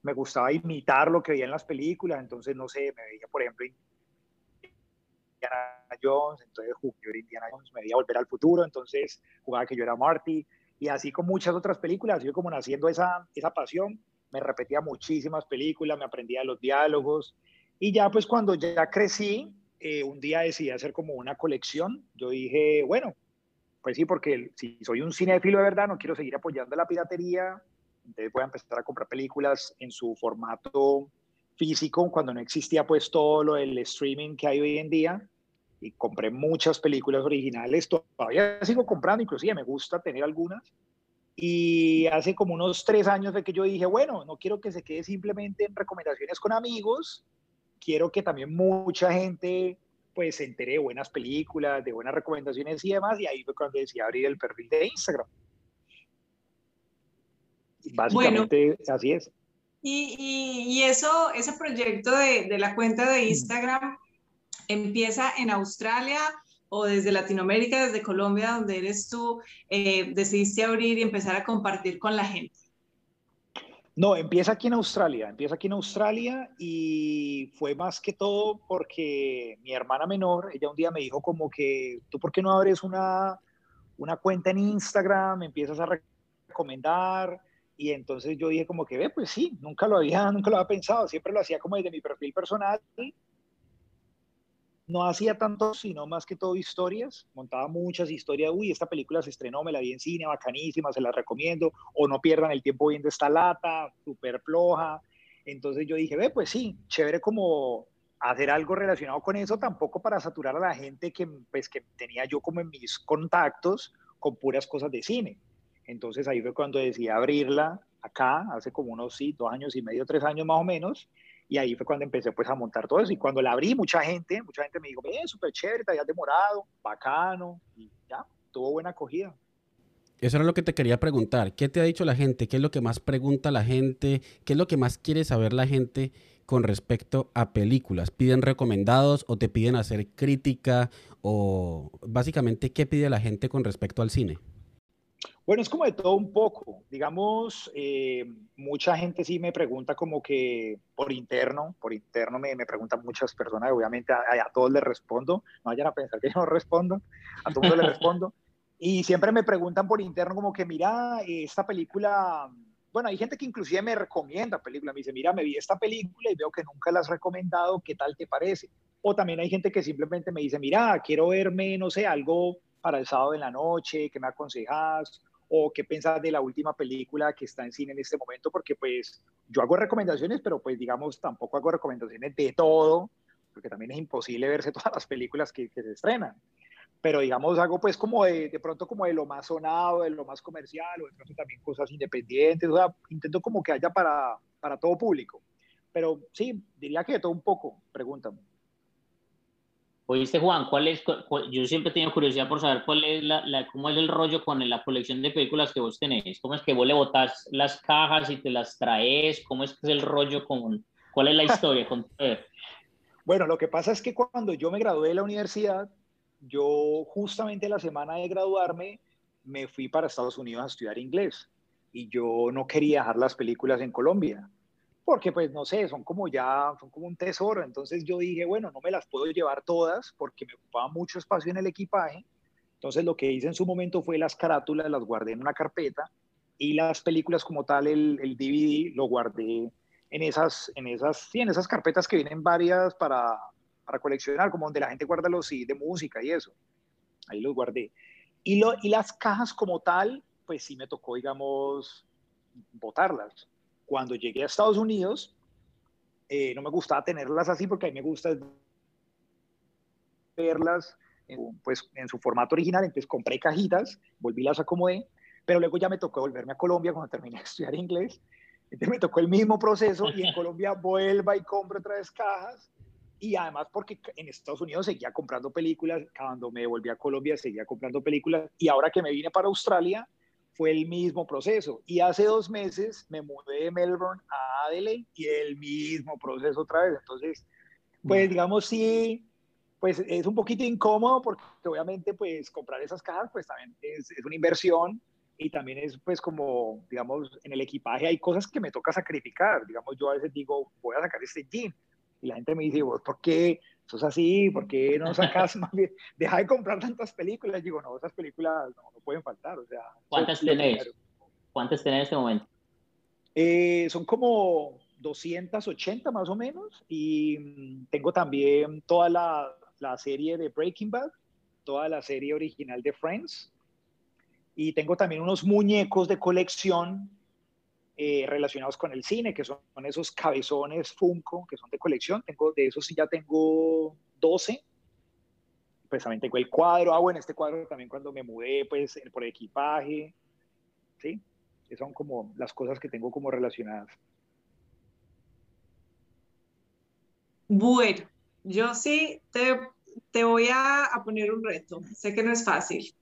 me gustaba imitar lo que veía en las películas, entonces, no sé, me veía, por ejemplo, Indiana Jones, entonces yo era Indiana Jones, me veía Volver al Futuro, entonces jugaba que yo era Marty, y así con muchas otras películas, yo como naciendo esa, esa pasión, me repetía muchísimas películas, me aprendía los diálogos, y ya pues cuando ya crecí, eh, un día decidí hacer como una colección, yo dije, bueno, pues sí, porque si soy un cinéfilo de verdad, no quiero seguir apoyando la piratería, entonces voy a empezar a comprar películas en su formato físico, cuando no existía pues todo lo del streaming que hay hoy en día, y compré muchas películas originales, todavía sigo comprando, inclusive me gusta tener algunas, y hace como unos tres años de que yo dije, bueno, no quiero que se quede simplemente en recomendaciones con amigos, quiero que también mucha gente pues se entere de buenas películas, de buenas recomendaciones y demás, y ahí fue cuando decidí abrir el perfil de Instagram. Básicamente bueno, así es. Y, y, y eso, ese proyecto de, de la cuenta de Instagram empieza en Australia o desde Latinoamérica, desde Colombia, donde eres tú, eh, decidiste abrir y empezar a compartir con la gente. No, empieza aquí en Australia, empieza aquí en Australia y fue más que todo porque mi hermana menor, ella un día me dijo como que, ¿tú por qué no abres una, una cuenta en Instagram? Empiezas a recomendar. Y entonces yo dije como que, ve, pues sí, nunca lo había, nunca lo había pensado, siempre lo hacía como desde mi perfil personal. No hacía tanto, sino más que todo historias, montaba muchas historias, uy, esta película se estrenó, me la vi en cine, bacanísima, se la recomiendo, o no pierdan el tiempo viendo esta lata, súper floja. Entonces yo dije, ve, pues sí, chévere como hacer algo relacionado con eso, tampoco para saturar a la gente que, pues, que tenía yo como en mis contactos con puras cosas de cine. Entonces ahí fue cuando decidí abrirla acá, hace como unos sí, dos años y medio, tres años más o menos, y ahí fue cuando empecé pues a montar todo eso, y cuando la abrí mucha gente, mucha gente me dijo, eh, súper chévere, te habías demorado, bacano, y ya, tuvo buena acogida. Eso era lo que te quería preguntar, ¿qué te ha dicho la gente? ¿Qué es lo que más pregunta la gente? ¿Qué es lo que más quiere saber la gente con respecto a películas? ¿Piden recomendados o te piden hacer crítica? O básicamente, ¿qué pide la gente con respecto al cine? Bueno, es como de todo un poco. Digamos, eh, mucha gente sí me pregunta como que por interno, por interno me, me preguntan muchas personas, obviamente a, a todos les respondo, no vayan a pensar que yo no respondo, a todo mundo les respondo, y siempre me preguntan por interno como que mira, esta película, bueno, hay gente que inclusive me recomienda películas, me dice, mira, me vi esta película y veo que nunca la has recomendado, ¿qué tal te parece? O también hay gente que simplemente me dice, mira, quiero verme, no sé, algo para el sábado en la noche, ¿qué me aconsejas? O qué pensás de la última película que está en cine en este momento, porque pues yo hago recomendaciones, pero pues digamos tampoco hago recomendaciones de todo, porque también es imposible verse todas las películas que, que se estrenan, pero digamos hago pues como de, de pronto como de lo más sonado, de lo más comercial, o de pronto también cosas independientes, o sea, intento como que haya para, para todo público, pero sí, diría que de todo un poco, pregúntame. Oíste, Juan, ¿cuál es, cu cu yo siempre he tenido curiosidad por saber cuál es la, la, cómo es el rollo con la colección de películas que vos tenés. ¿Cómo es que vos le botás las cajas y te las traes? ¿Cómo es que es el rollo con, cuál es la historia? Con... Bueno, lo que pasa es que cuando yo me gradué de la universidad, yo justamente la semana de graduarme me fui para Estados Unidos a estudiar inglés y yo no quería dejar las películas en Colombia, porque pues no sé, son como ya, son como un tesoro, entonces yo dije, bueno, no me las puedo llevar todas, porque me ocupaba mucho espacio en el equipaje, entonces lo que hice en su momento fue las carátulas, las guardé en una carpeta, y las películas como tal, el, el D V D, lo guardé en esas, en esas, sí, en esas carpetas que vienen varias para, para coleccionar, como donde la gente guarda los C Ds de música y eso, ahí los guardé, y, lo, y las cajas como tal, pues sí me tocó, digamos, botarlas. Cuando llegué a Estados Unidos, eh, no me gustaba tenerlas así porque a mí me gusta verlas en, pues, en su formato original, entonces compré cajitas, volví las acomodé, pero luego ya me tocó volverme a Colombia cuando terminé de estudiar inglés, entonces me tocó el mismo proceso y en Colombia vuelva y compro otra vez cajas y además porque en Estados Unidos seguía comprando películas, cuando me volví a Colombia seguía comprando películas y ahora que me vine para Australia, fue el mismo proceso. Y hace dos meses me mudé de Melbourne a Adelaide y el mismo proceso otra vez. Entonces, pues digamos sí, pues es un poquito incómodo porque obviamente pues comprar esas cajas pues también es, es una inversión y también es pues como, digamos, en el equipaje hay cosas que me toca sacrificar. Digamos, yo a veces digo, voy a sacar este jean. Y la gente me dice, ¿vos por qué sos así? ¿Por qué no sacas más bien? Deja de comprar tantas películas. Y digo, no, esas películas no, no pueden faltar. O sea, ¿cuántas tenés? ¿Cuántas tenés en este momento? Eh, son como doscientas ochenta más o menos. Y tengo también toda la, la serie de Breaking Bad, toda la serie original de Friends. Y tengo también unos muñecos de colección Eh, relacionados con el cine, que son esos cabezones Funko, que son de colección. Tengo, de esos sí ya tengo doce, pues también tengo el cuadro, ah bueno, este cuadro también cuando me mudé, pues por equipaje, ¿sí? Que son como las cosas que tengo como relacionadas. Bueno, yo sí te, te voy a, a poner un reto, sé que no es fácil.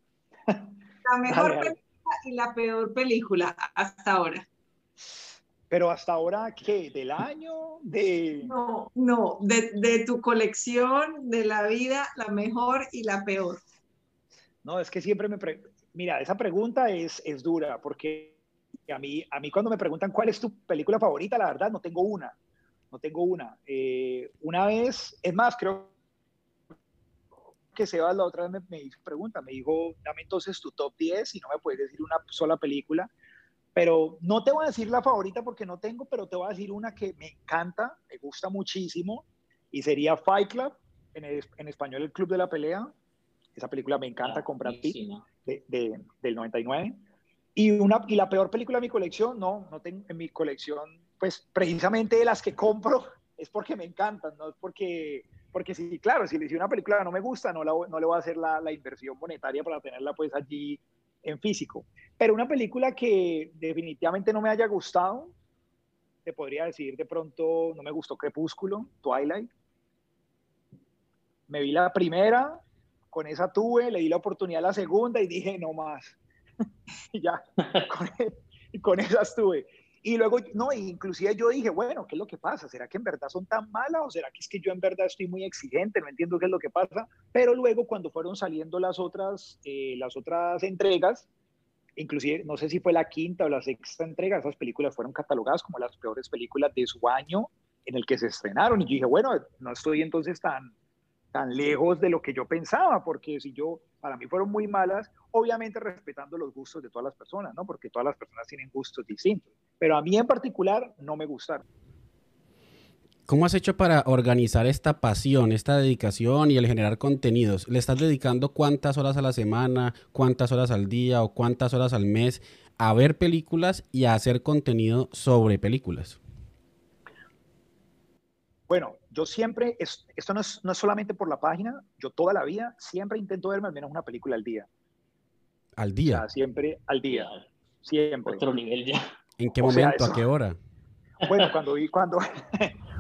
La mejor dale, dale. película y la peor película hasta ahora. Pero hasta ahora, ¿qué? ¿Del año? De... No, no, de, de tu colección, de la vida, la mejor y la peor. No, es que siempre me... Pre... Mira, esa pregunta es, es dura, porque a mí, a mí cuando me preguntan cuál es tu película favorita, la verdad no tengo una, no tengo una. Eh, una vez, es más, creo que Sebas la otra vez me, me hizo pregunta, me dijo, dame entonces tu top diez y no me puedes decir una sola película. Pero no te voy a decir la favorita porque no tengo, pero te voy a decir una que me encanta, me gusta muchísimo, y sería Fight Club, en, el, en español El Club de la Pelea. Esa película me encanta, ah, con Brad Pitt, de, de, del noventa y nueve. Y, una, y la peor película de mi colección, no, no tengo en mi colección, pues precisamente de las que compro, es porque me encantan, no es porque, porque sí, claro, si le hice una película que no me gusta, no, la, no le voy a hacer la, la inversión monetaria para tenerla pues allí en físico. Pero una película que definitivamente no me haya gustado, te podría decir de pronto, no me gustó Crepúsculo, Twilight. Me vi la primera, con esa tuve, le di la oportunidad a la segunda y dije, no más. Y ya, con, con esas tuve. Y luego, no, inclusive yo dije, bueno, ¿qué es lo que pasa? ¿Será que en verdad son tan malas o será que es que yo en verdad estoy muy exigente? No entiendo qué es lo que pasa. Pero luego cuando fueron saliendo las otras, eh, las otras entregas, inclusive, no sé si fue la quinta o la sexta entrega, esas películas fueron catalogadas como las peores películas de su año en el que se estrenaron. Y yo dije, bueno, no estoy entonces tan, tan lejos de lo que yo pensaba, porque si yo, para mí fueron muy malas, obviamente respetando los gustos de todas las personas, ¿no? Porque todas las personas tienen gustos distintos, pero a mí en particular no me gustaron. ¿Cómo has hecho para organizar esta pasión, esta dedicación y el generar contenidos? ¿Le estás dedicando cuántas horas a la semana, cuántas horas al día o cuántas horas al mes a ver películas y a hacer contenido sobre películas? Bueno, yo siempre, esto no es, no es solamente por la página, yo toda la vida siempre intento verme al menos una película al día. ¿Al día? O sea, siempre al día, siempre. Otro nivel ya. ¿En qué momento? O sea, ¿a qué hora? Bueno, cuando, cuando,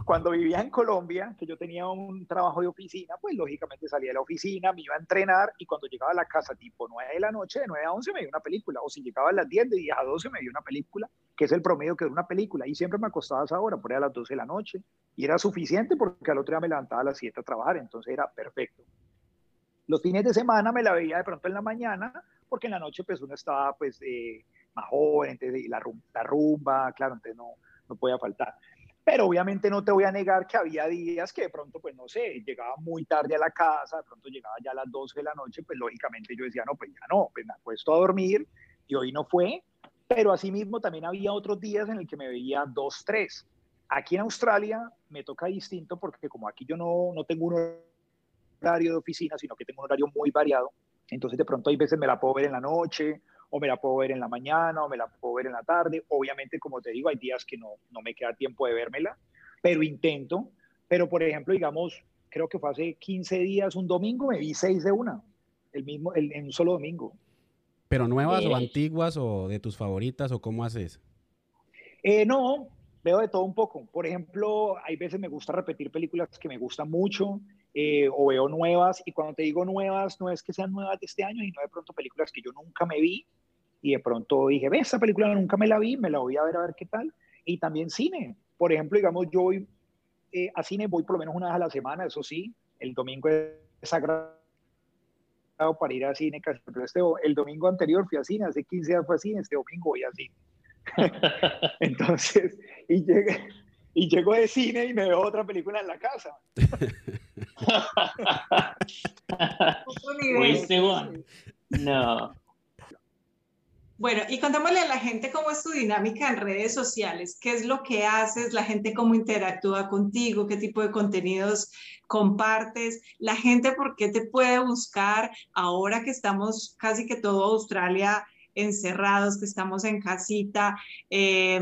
cuando vivía en Colombia, que yo tenía un trabajo de oficina, pues lógicamente salía de la oficina, me iba a entrenar y cuando llegaba a la casa tipo nueve de la noche, de nueve a once me vi una película, o si llegaba a las diez, de diez a doce me vi una película, que es el promedio que es una película, y siempre me acostaba a esa hora, por ahí a las doce de la noche, y era suficiente porque al otro día me levantaba a las siete a trabajar, entonces era perfecto. Los fines de semana me la veía de pronto en la mañana, porque en la noche pues uno estaba pues eh, más joven, entonces y la, rumba, la rumba, claro, entonces no, no podía faltar. Pero obviamente no te voy a negar que había días que de pronto, pues no sé, llegaba muy tarde a la casa, de pronto llegaba ya a las doce de la noche, pues lógicamente yo decía, no, pues ya no, pues me acuesto a dormir, y hoy no fue. Pero asimismo también había otros días en el que me veía dos, tres. Aquí en Australia me toca distinto porque como aquí yo no, no tengo un horario de oficina, sino que tengo un horario muy variado, entonces de pronto hay veces me la puedo ver en la noche, o me la puedo ver en la mañana, o me la puedo ver en la tarde. Obviamente, como te digo, hay días que no, no me queda tiempo de vérmela, pero intento. Pero, por ejemplo, digamos, creo que fue hace quince días, un domingo, me vi seis de una, el mismo, el, en un solo domingo. ¿Pero nuevas eh, o antiguas o de tus favoritas o cómo haces? Eh, no, veo de todo un poco. Por ejemplo, hay veces me gusta repetir películas que me gustan mucho, eh, o veo nuevas, y cuando te digo nuevas, no es que sean nuevas de este año, sino de pronto películas que yo nunca me vi, y de pronto dije, ve, esa película nunca me la vi, me la voy a ver a ver qué tal. Y también cine. Por ejemplo, digamos, yo voy eh, a cine, voy por lo menos una vez a la semana, eso sí, el domingo es sagrado para ir a cine, casi este, el domingo anterior fui a cine, hace quince días fui a cine, este domingo voy a cine. Entonces, y, llegué, y llego de cine y me veo otra película en la casa. No. Bueno, y contámosle a la gente cómo es tu dinámica en redes sociales, qué es lo que haces, la gente cómo interactúa contigo, qué tipo de contenidos compartes, la gente por qué te puede buscar ahora que estamos casi que todo Australia encerrados, que estamos en casita, eh,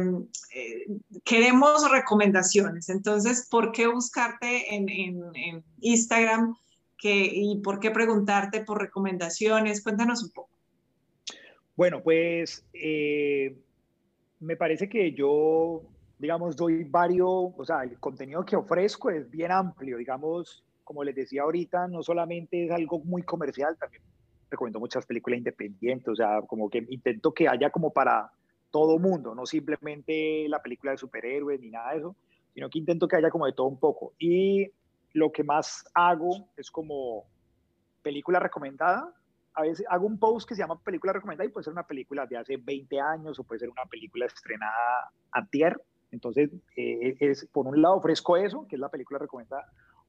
eh, queremos recomendaciones, entonces, ¿por qué buscarte en, en, en Instagram que, y por qué preguntarte por recomendaciones? Cuéntanos un poco. Bueno, pues eh, me parece que yo, digamos, doy varios, o sea, el contenido que ofrezco es bien amplio, digamos, como les decía ahorita, no solamente es algo muy comercial, también recomiendo muchas películas independientes, o sea, como que intento que haya como para todo mundo, no simplemente la película de superhéroes ni nada de eso, sino que intento que haya como de todo un poco. Y lo que más hago es como película recomendada. A veces hago un post que se llama película recomendada y puede ser una película de hace veinte años o puede ser una película estrenada antier. Entonces, eh, es, por un lado ofrezco eso, que es la película recomendada.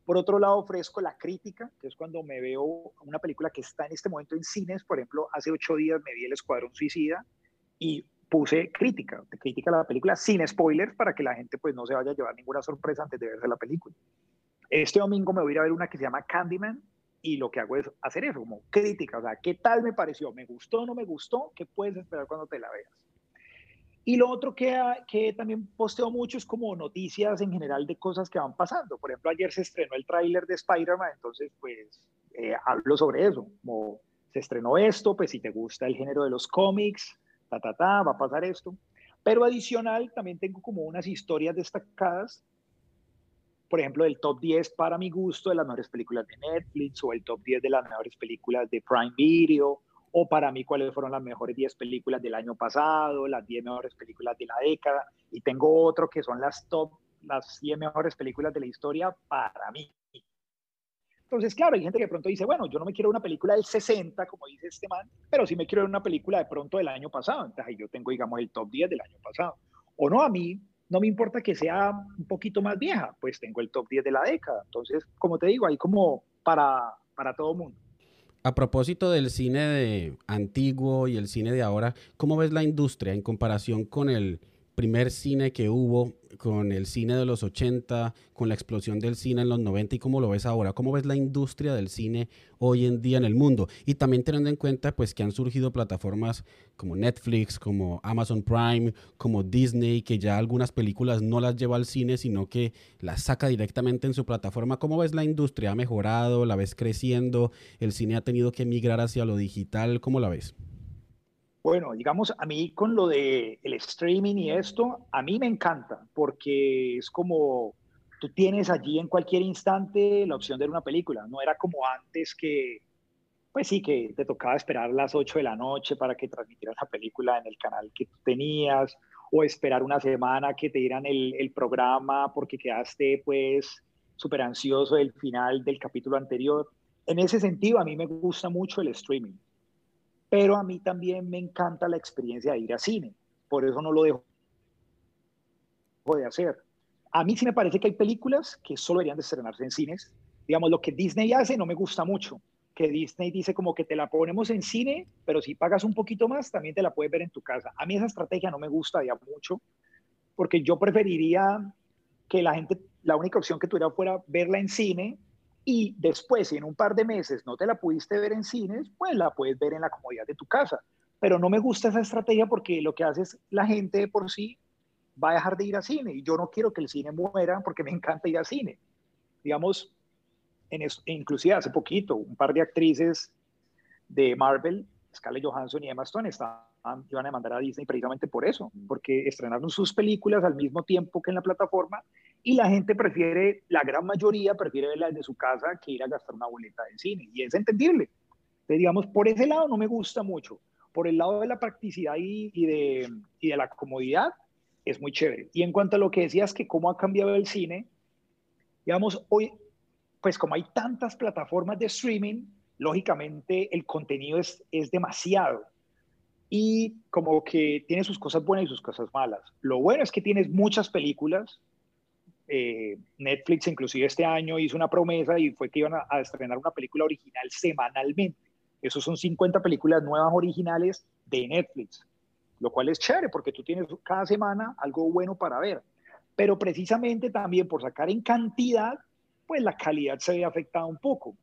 Por otro lado ofrezco la crítica, que es cuando me veo una película que está en este momento en cines. Por ejemplo, hace ocho días me vi El Escuadrón Suicida y puse crítica, crítica a la película sin spoilers para que la gente pues no se vaya a llevar ninguna sorpresa antes de verse la película. Este domingo me voy a ir a ver una que se llama Candyman, y lo que hago es hacer eso, como crítica, o sea, ¿qué tal me pareció? ¿Me gustó o no me gustó? ¿Qué puedes esperar cuando te la veas? Y lo otro que, que también posteo mucho es como noticias en general de cosas que van pasando. Por ejemplo, ayer se estrenó el tráiler de Spider-Man, entonces pues eh, hablo sobre eso. Como se estrenó esto, pues si te gusta el género de los cómics, ta, ta, ta, va a pasar esto. Pero adicional, también tengo como unas historias destacadas, por ejemplo, el top diez para mi gusto de las mejores películas de Netflix, o el top diez de las mejores películas de Prime Video, o para mí cuáles fueron las mejores diez películas del año pasado, las diez mejores películas de la década, y tengo otro que son las top, las cien mejores películas de la historia para mí. Entonces, claro, hay gente que de pronto dice, bueno, yo no me quiero una película del sesenta, como dice este man, pero sí me quiero una película de pronto del año pasado, entonces yo tengo, digamos, el top diez del año pasado. O no, a mí no me importa que sea un poquito más vieja, pues tengo el top diez de la década. Entonces, como te digo, hay como para, para todo mundo. A propósito del cine de antiguo y el cine de ahora, ¿cómo ves la industria en comparación con el primer cine que hubo, con el cine de los ochenta, con la explosión del cine en los noventa y cómo lo ves ahora? ¿Cómo ves la industria del cine hoy en día en el mundo? Y también teniendo en cuenta pues, que han surgido plataformas como Netflix, como Amazon Prime, como Disney, que ya algunas películas no las lleva al cine, sino que las saca directamente en su plataforma. ¿Cómo ves la industria? ¿Ha mejorado? ¿La ves creciendo? ¿El cine ha tenido que migrar hacia lo digital? ¿Cómo la ves? Bueno, digamos, a mí con lo del streaming y esto, a mí me encanta, porque es como tú tienes allí en cualquier instante la opción de ver una película. No era como antes que, pues sí, que te tocaba esperar las ocho de la noche para que transmitieran la película en el canal que tú tenías, o esperar una semana que te dieran el, el programa porque quedaste pues súper ansioso del final del capítulo anterior. En ese sentido, a mí me gusta mucho el streaming. Pero a mí también me encanta la experiencia de ir a cine, por eso no lo dejo de hacer. A mí sí me parece que hay películas que solo deberían de estrenarse en cines. Digamos, lo que Disney hace no me gusta mucho, que Disney dice como que te la ponemos en cine, pero si pagas un poquito más también te la puedes ver en tu casa. A mí esa estrategia no me gusta ya mucho, porque yo preferiría que la gente, la única opción que tuviera fuera verla en cine. Y después, si en un par de meses no te la pudiste ver en cines, pues la puedes ver en la comodidad de tu casa. Pero no me gusta esa estrategia porque lo que hace es la gente de por sí va a dejar de ir a cine. Y yo no quiero que el cine muera porque me encanta ir a cine. Digamos, en eso, inclusive hace poquito, un par de actrices de Marvel, Scarlett Johansson y Emma Stone, estaban, iban a demandar a Disney precisamente por eso. Porque estrenaron sus películas al mismo tiempo que en la plataforma. Y la gente prefiere, la gran mayoría prefiere verla desde su casa que ir a gastar una boleta de cine. Y es entendible. Entonces, digamos, por ese lado no me gusta mucho. Por el lado de la practicidad y, y, de, y de la comodidad, es muy chévere. Y en cuanto a lo que decías que cómo ha cambiado el cine, digamos, hoy, pues como hay tantas plataformas de streaming, lógicamente el contenido es, es demasiado. Y como que tiene sus cosas buenas y sus cosas malas. Lo bueno es que tienes muchas películas. Eh, Netflix inclusive este año hizo una promesa y fue que iban a, a estrenar una película original semanalmente. Esos son cincuenta películas nuevas originales de Netflix, lo cual es chévere porque tú tienes cada semana algo bueno para ver, pero precisamente también por sacar en cantidad pues la calidad se ve afectada un poco.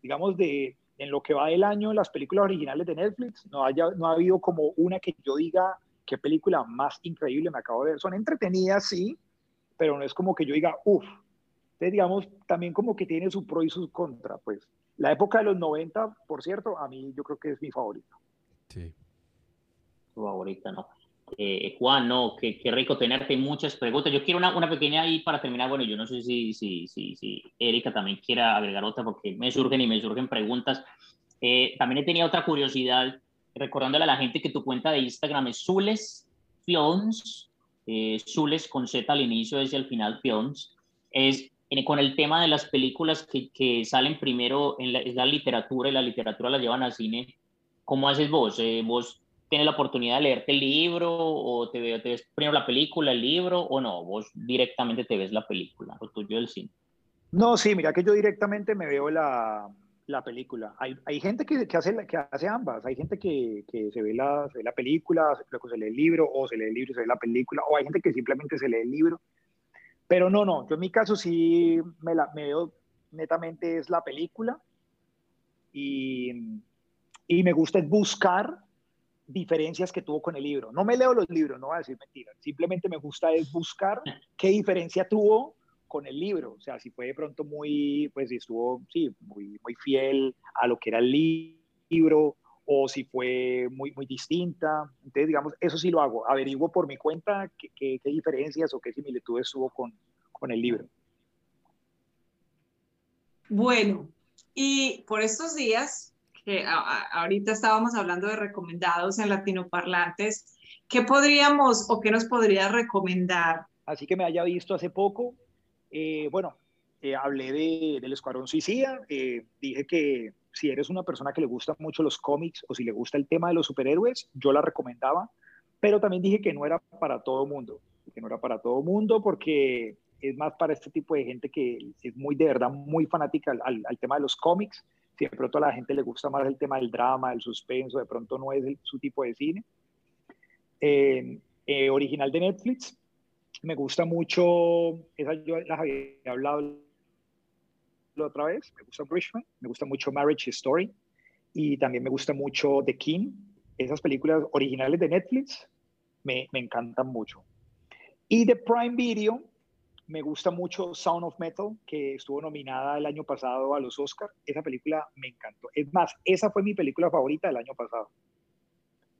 Digamos, de, en lo que va del año las películas originales de Netflix no, haya, no ha habido como una que yo diga qué película más increíble me acabo de ver. Son entretenidas, sí, pero no es como que yo diga, uff. Entonces, digamos, también como que tiene su pro y su contra, pues. La época de los noventa, por cierto, a mí yo creo que es mi favorita. Sí. Tu favorita, ¿no? Eh, Juan, no, qué, qué rico tenerte, muchas preguntas. Yo quiero una, una pequeña ahí para terminar. Bueno, yo no sé si, si, si, si Erika también quiera agregar otra, porque me surgen y me surgen preguntas. Eh, también he tenido otra curiosidad, recordándole a la gente que tu cuenta de Instagram es Zules Films, Eh, Zules con Z al inicio y al final Films, es en, con el tema de las películas que, que salen primero en la, es la literatura y la literatura la llevan al cine. ¿Cómo haces vos? Eh, ¿Vos tienes la oportunidad de leerte el libro o te, te ves primero la película, el libro o no? ¿Vos directamente te ves la película o tuyo del cine? No, sí, mira que yo directamente me veo la, la película. Hay, hay gente que, que, hace, que hace ambas. Hay gente que, que se, ve la, se ve la película, se, se lee el libro, o se lee el libro y se ve la película, o hay gente que simplemente se lee el libro. Pero no, no, yo en mi caso sí me, la, me veo netamente es la película y, y me gusta buscar diferencias que tuvo con el libro. No me leo los libros, no voy a decir mentiras. Simplemente me gusta es buscar qué diferencia tuvo con el libro. O sea, si fue de pronto muy, pues si estuvo, sí, muy, muy fiel a lo que era el li libro, o si fue muy, muy distinta. Entonces, digamos, eso sí lo hago. Averiguo por mi cuenta qué, qué, qué diferencias o qué similitudes tuvo con, con el libro. Bueno, y por estos días, que ahorita estábamos hablando de recomendados en Latinoparlantes, ¿qué podríamos o qué nos podrías recomendar? Así que me haya visto hace poco, eh, bueno, eh, hablé de, del Escuadrón Suicida, eh, dije que si eres una persona que le gustan mucho los cómics o si le gusta el tema de los superhéroes, yo la recomendaba, pero también dije que no era para todo mundo, que no era para todo mundo porque es más para este tipo de gente que es muy, de verdad, muy fanática al, al tema de los cómics. Si de pronto a la gente le gusta más el tema del drama, el suspenso, de pronto no es el, su tipo de cine. Eh, eh, original de Netflix, me gusta mucho, esa yo las había hablado la otra vez, me gusta Bridgerton, me gusta mucho Marriage Story, y también me gusta mucho The King. Esas películas originales de Netflix me, me encantan mucho. Y de Prime Video, me gusta mucho Sound of Metal, que estuvo nominada el año pasado a los Oscar. Esa película me encantó. Es más, esa fue mi película favorita del año pasado.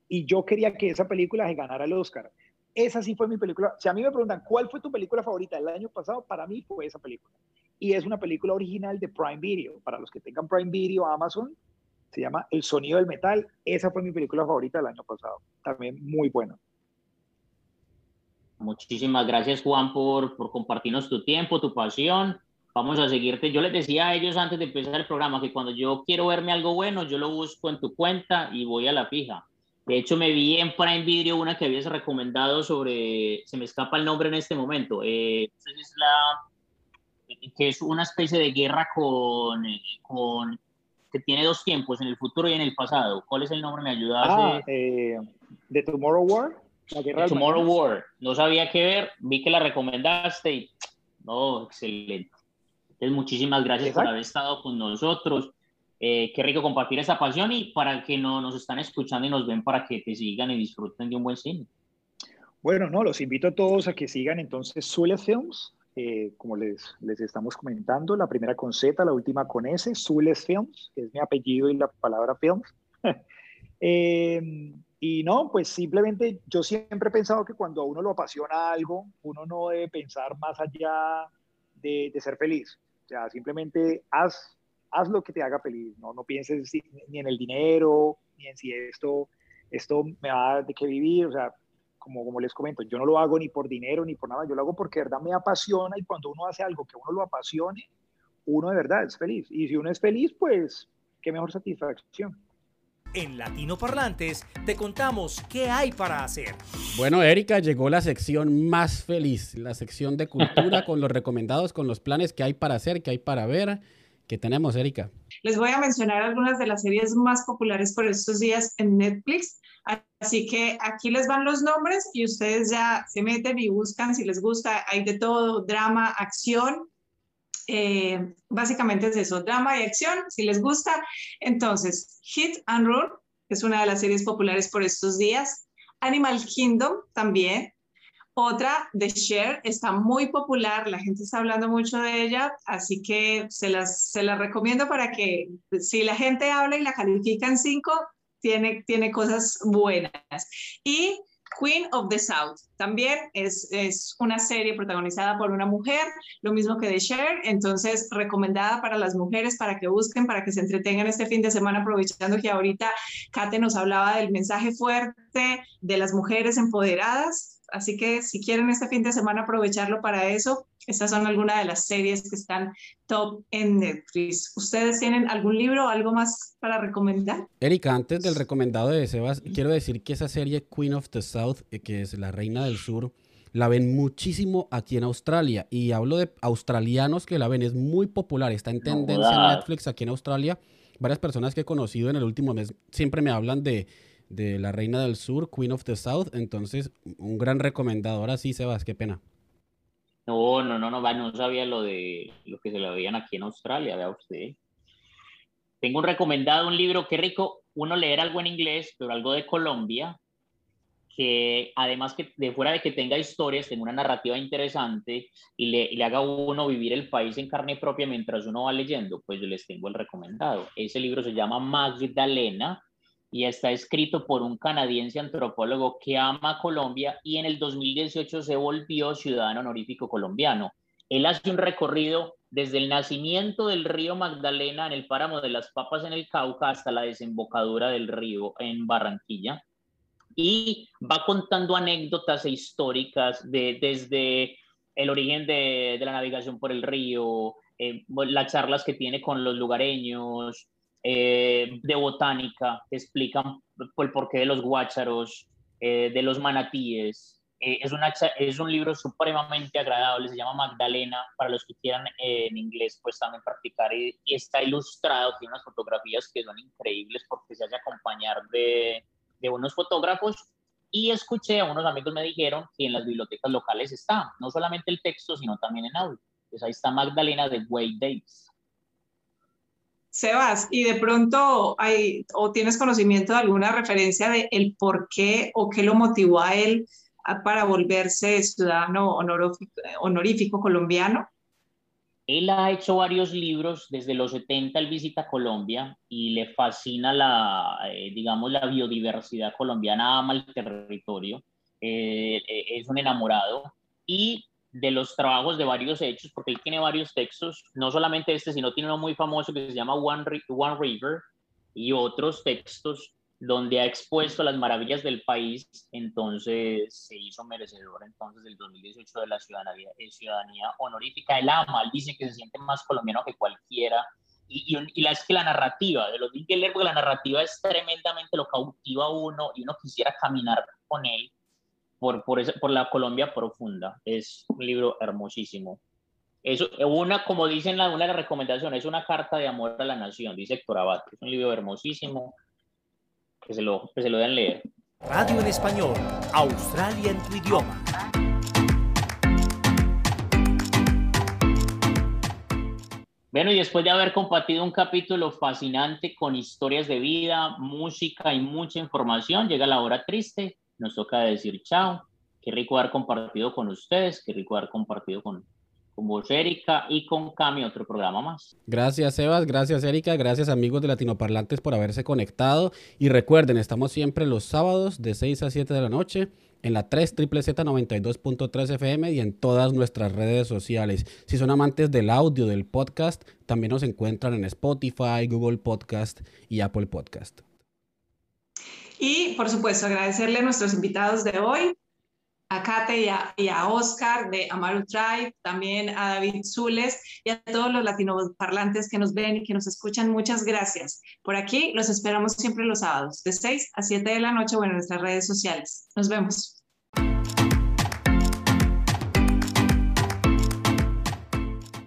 Y yo quería que esa película se ganara el Oscar. Esa sí fue mi película. Si a mí me preguntan, ¿cuál fue tu película favorita del año pasado? Para mí fue esa película. Y es una película original de Prime Video. Para los que tengan Prime Video, Amazon, se llama El Sonido del Metal. Esa fue mi película favorita del año pasado. También muy buena. Muchísimas gracias, Juan, por, por compartirnos tu tiempo, tu pasión. Vamos a seguirte. Yo les decía a ellos antes de empezar el programa que cuando yo quiero verme algo bueno, yo lo busco en tu cuenta y voy a la fija. De hecho, me vi en Prime Video una que habías recomendado sobre, se me escapa el nombre en este momento, eh, es la, que es una especie de guerra con, con, que tiene dos tiempos, en el futuro y en el pasado. ¿Cuál es el nombre? ¿Me ayudas? Ah, eh, The Tomorrow War. Tomorrow War, no sabía qué ver, vi que la recomendaste y no, excelente. Entonces muchísimas gracias. Exacto. Por haber estado con nosotros, eh, qué rico compartir esa pasión, y para que no, nos están escuchando y nos ven, para que te sigan y disfruten de un buen cine. Bueno, no, los invito a todos a que sigan entonces Zules Films, eh, como les, les estamos comentando, la primera con Z, la última con S, Zules Films, que es mi apellido y la palabra Films. eh, Y no, pues simplemente yo siempre he pensado que cuando a uno lo apasiona algo, uno no debe pensar más allá de, de ser feliz. O sea, simplemente haz, haz lo que te haga feliz, ¿no? No pienses ni en el dinero, ni en si esto, esto me va a dar de qué vivir. O sea, como, como les comento, yo no lo hago ni por dinero, ni por nada. Yo lo hago porque de verdad me apasiona, y cuando uno hace algo que a uno lo apasione, uno de verdad es feliz. Y si uno es feliz, pues qué mejor satisfacción. En Latinoparlantes te contamos qué hay para hacer. Bueno, Erika, llegó la sección más feliz, la sección de cultura con los recomendados, con los planes que hay para hacer, que hay para ver, que tenemos, Erika. Les voy a mencionar algunas de las series más populares por estos días en Netflix, así que aquí les van los nombres y ustedes ya se meten y buscan si les gusta. Hay de todo, drama, acción. Eh, básicamente es eso, drama y acción, si les gusta. Entonces, Hit and Run es una de las series populares por estos días. Animal Kingdom también. Otra, The Share, está muy popular, la gente está hablando mucho de ella, así que se las, se las recomiendo para que, si la gente habla y la califica en cinco, tiene, tiene cosas buenas. Y Queen of the South, también es, es una serie protagonizada por una mujer, lo mismo que The Share, entonces recomendada para las mujeres, para que busquen, para que se entretengan este fin de semana, aprovechando que ahorita Kate nos hablaba del mensaje fuerte de las mujeres empoderadas, así que si quieren este fin de semana aprovecharlo para eso, estas son algunas de las series que están top en Netflix. ¿Ustedes tienen algún libro o algo más para recomendar? Erika, antes del recomendado de Sebas, quiero decir que esa serie Queen of the South, que es La Reina del Sur, la ven muchísimo aquí en Australia. Y hablo de australianos que la ven, es muy popular, está en tendencia en Netflix aquí en Australia. Varias personas que he conocido en el último mes siempre me hablan de, de La Reina del Sur, Queen of the South. Entonces, un gran recomendado. Ahora sí, Sebas, qué pena. No, no, no, no, no sabía lo de lo que se lo veían aquí en Australia, vea usted. Tengo un recomendado, un libro, qué rico, uno leer algo en inglés, pero algo de Colombia, que además que de fuera de que tenga historias, tenga una narrativa interesante y le, y le haga a uno vivir el país en carne propia mientras uno va leyendo, pues yo les tengo el recomendado. Ese libro se llama Magdalena y está escrito por un canadiense antropólogo que ama Colombia y en el dos mil dieciocho se volvió ciudadano honorífico colombiano. Él hace un recorrido desde el nacimiento del río Magdalena en el páramo de las Papas en el Cauca hasta la desembocadura del río en Barranquilla. Y va contando anécdotas históricas de, desde el origen de, de la navegación por el río, eh, las charlas que tiene con los lugareños, eh, de botánica, que explican el porqué de los guácharos, eh, de los manatíes. Eh, es, una, es un libro supremamente agradable, se llama Magdalena, para los que quieran eh, en inglés pues también practicar, y, y está ilustrado, tiene unas fotografías que son increíbles porque se hace acompañar de... de unos fotógrafos, y escuché a unos amigos me dijeron que en las bibliotecas locales está, no solamente el texto, sino también en audio. Pues ahí está Magdalena de Wade Davis. Sebas, ¿y de pronto hay, o tienes conocimiento de alguna referencia de el por qué o qué lo motivó a él a, para volverse ciudadano honorífico, honorífico colombiano? Él ha hecho varios libros, desde los setenta él visita Colombia y le fascina la, eh, digamos, la biodiversidad colombiana, ama el territorio, eh, es un enamorado, y de los trabajos de varios hechos, porque él tiene varios textos, no solamente este, sino tiene uno muy famoso que se llama One, One River y otros textos donde ha expuesto las maravillas del país. Entonces se hizo merecedor entonces del dos mil dieciocho de la ciudadanía, de ciudadanía honorífica. Él ama, él dice que se siente más colombiano que cualquiera, y, y, y la, es que la narrativa, de los que leer, porque la narrativa es tremendamente lo cautiva a uno, y uno quisiera caminar con él por, por, esa, por la Colombia profunda. Es un libro hermosísimo. Es una, como dicen la, una de las recomendaciones, es una carta de amor a la nación, dice Héctor Abad, es un libro hermosísimo. Que se, lo, que se lo den leer. Radio en Español, Australia en tu idioma. Bueno, y después de haber compartido un capítulo fascinante con historias de vida, música y mucha información, llega la hora triste, nos toca decir chao. Qué rico haber compartido con ustedes, qué rico haber compartido con con vos, Erika, y con Cami, otro programa más. Gracias, Sebas, gracias, Erika, gracias, amigos de Latinoparlantes, por haberse conectado, y recuerden, estamos siempre los sábados de seis a siete de la noche en la tres Z Z Z noventa y dos punto tres F M y en todas nuestras redes sociales. Si son amantes del audio, del podcast, también nos encuentran en Spotify, Google Podcast y Apple Podcast. Y, por supuesto, agradecerle a nuestros invitados de hoy, a Kate y a, y a Oscar de Amaru Tribe, también a David Zules y a todos los latinoparlantes que nos ven y que nos escuchan. Muchas gracias. Por aquí los esperamos siempre los sábados de seis a siete de la noche, bueno, en nuestras redes sociales. Nos vemos.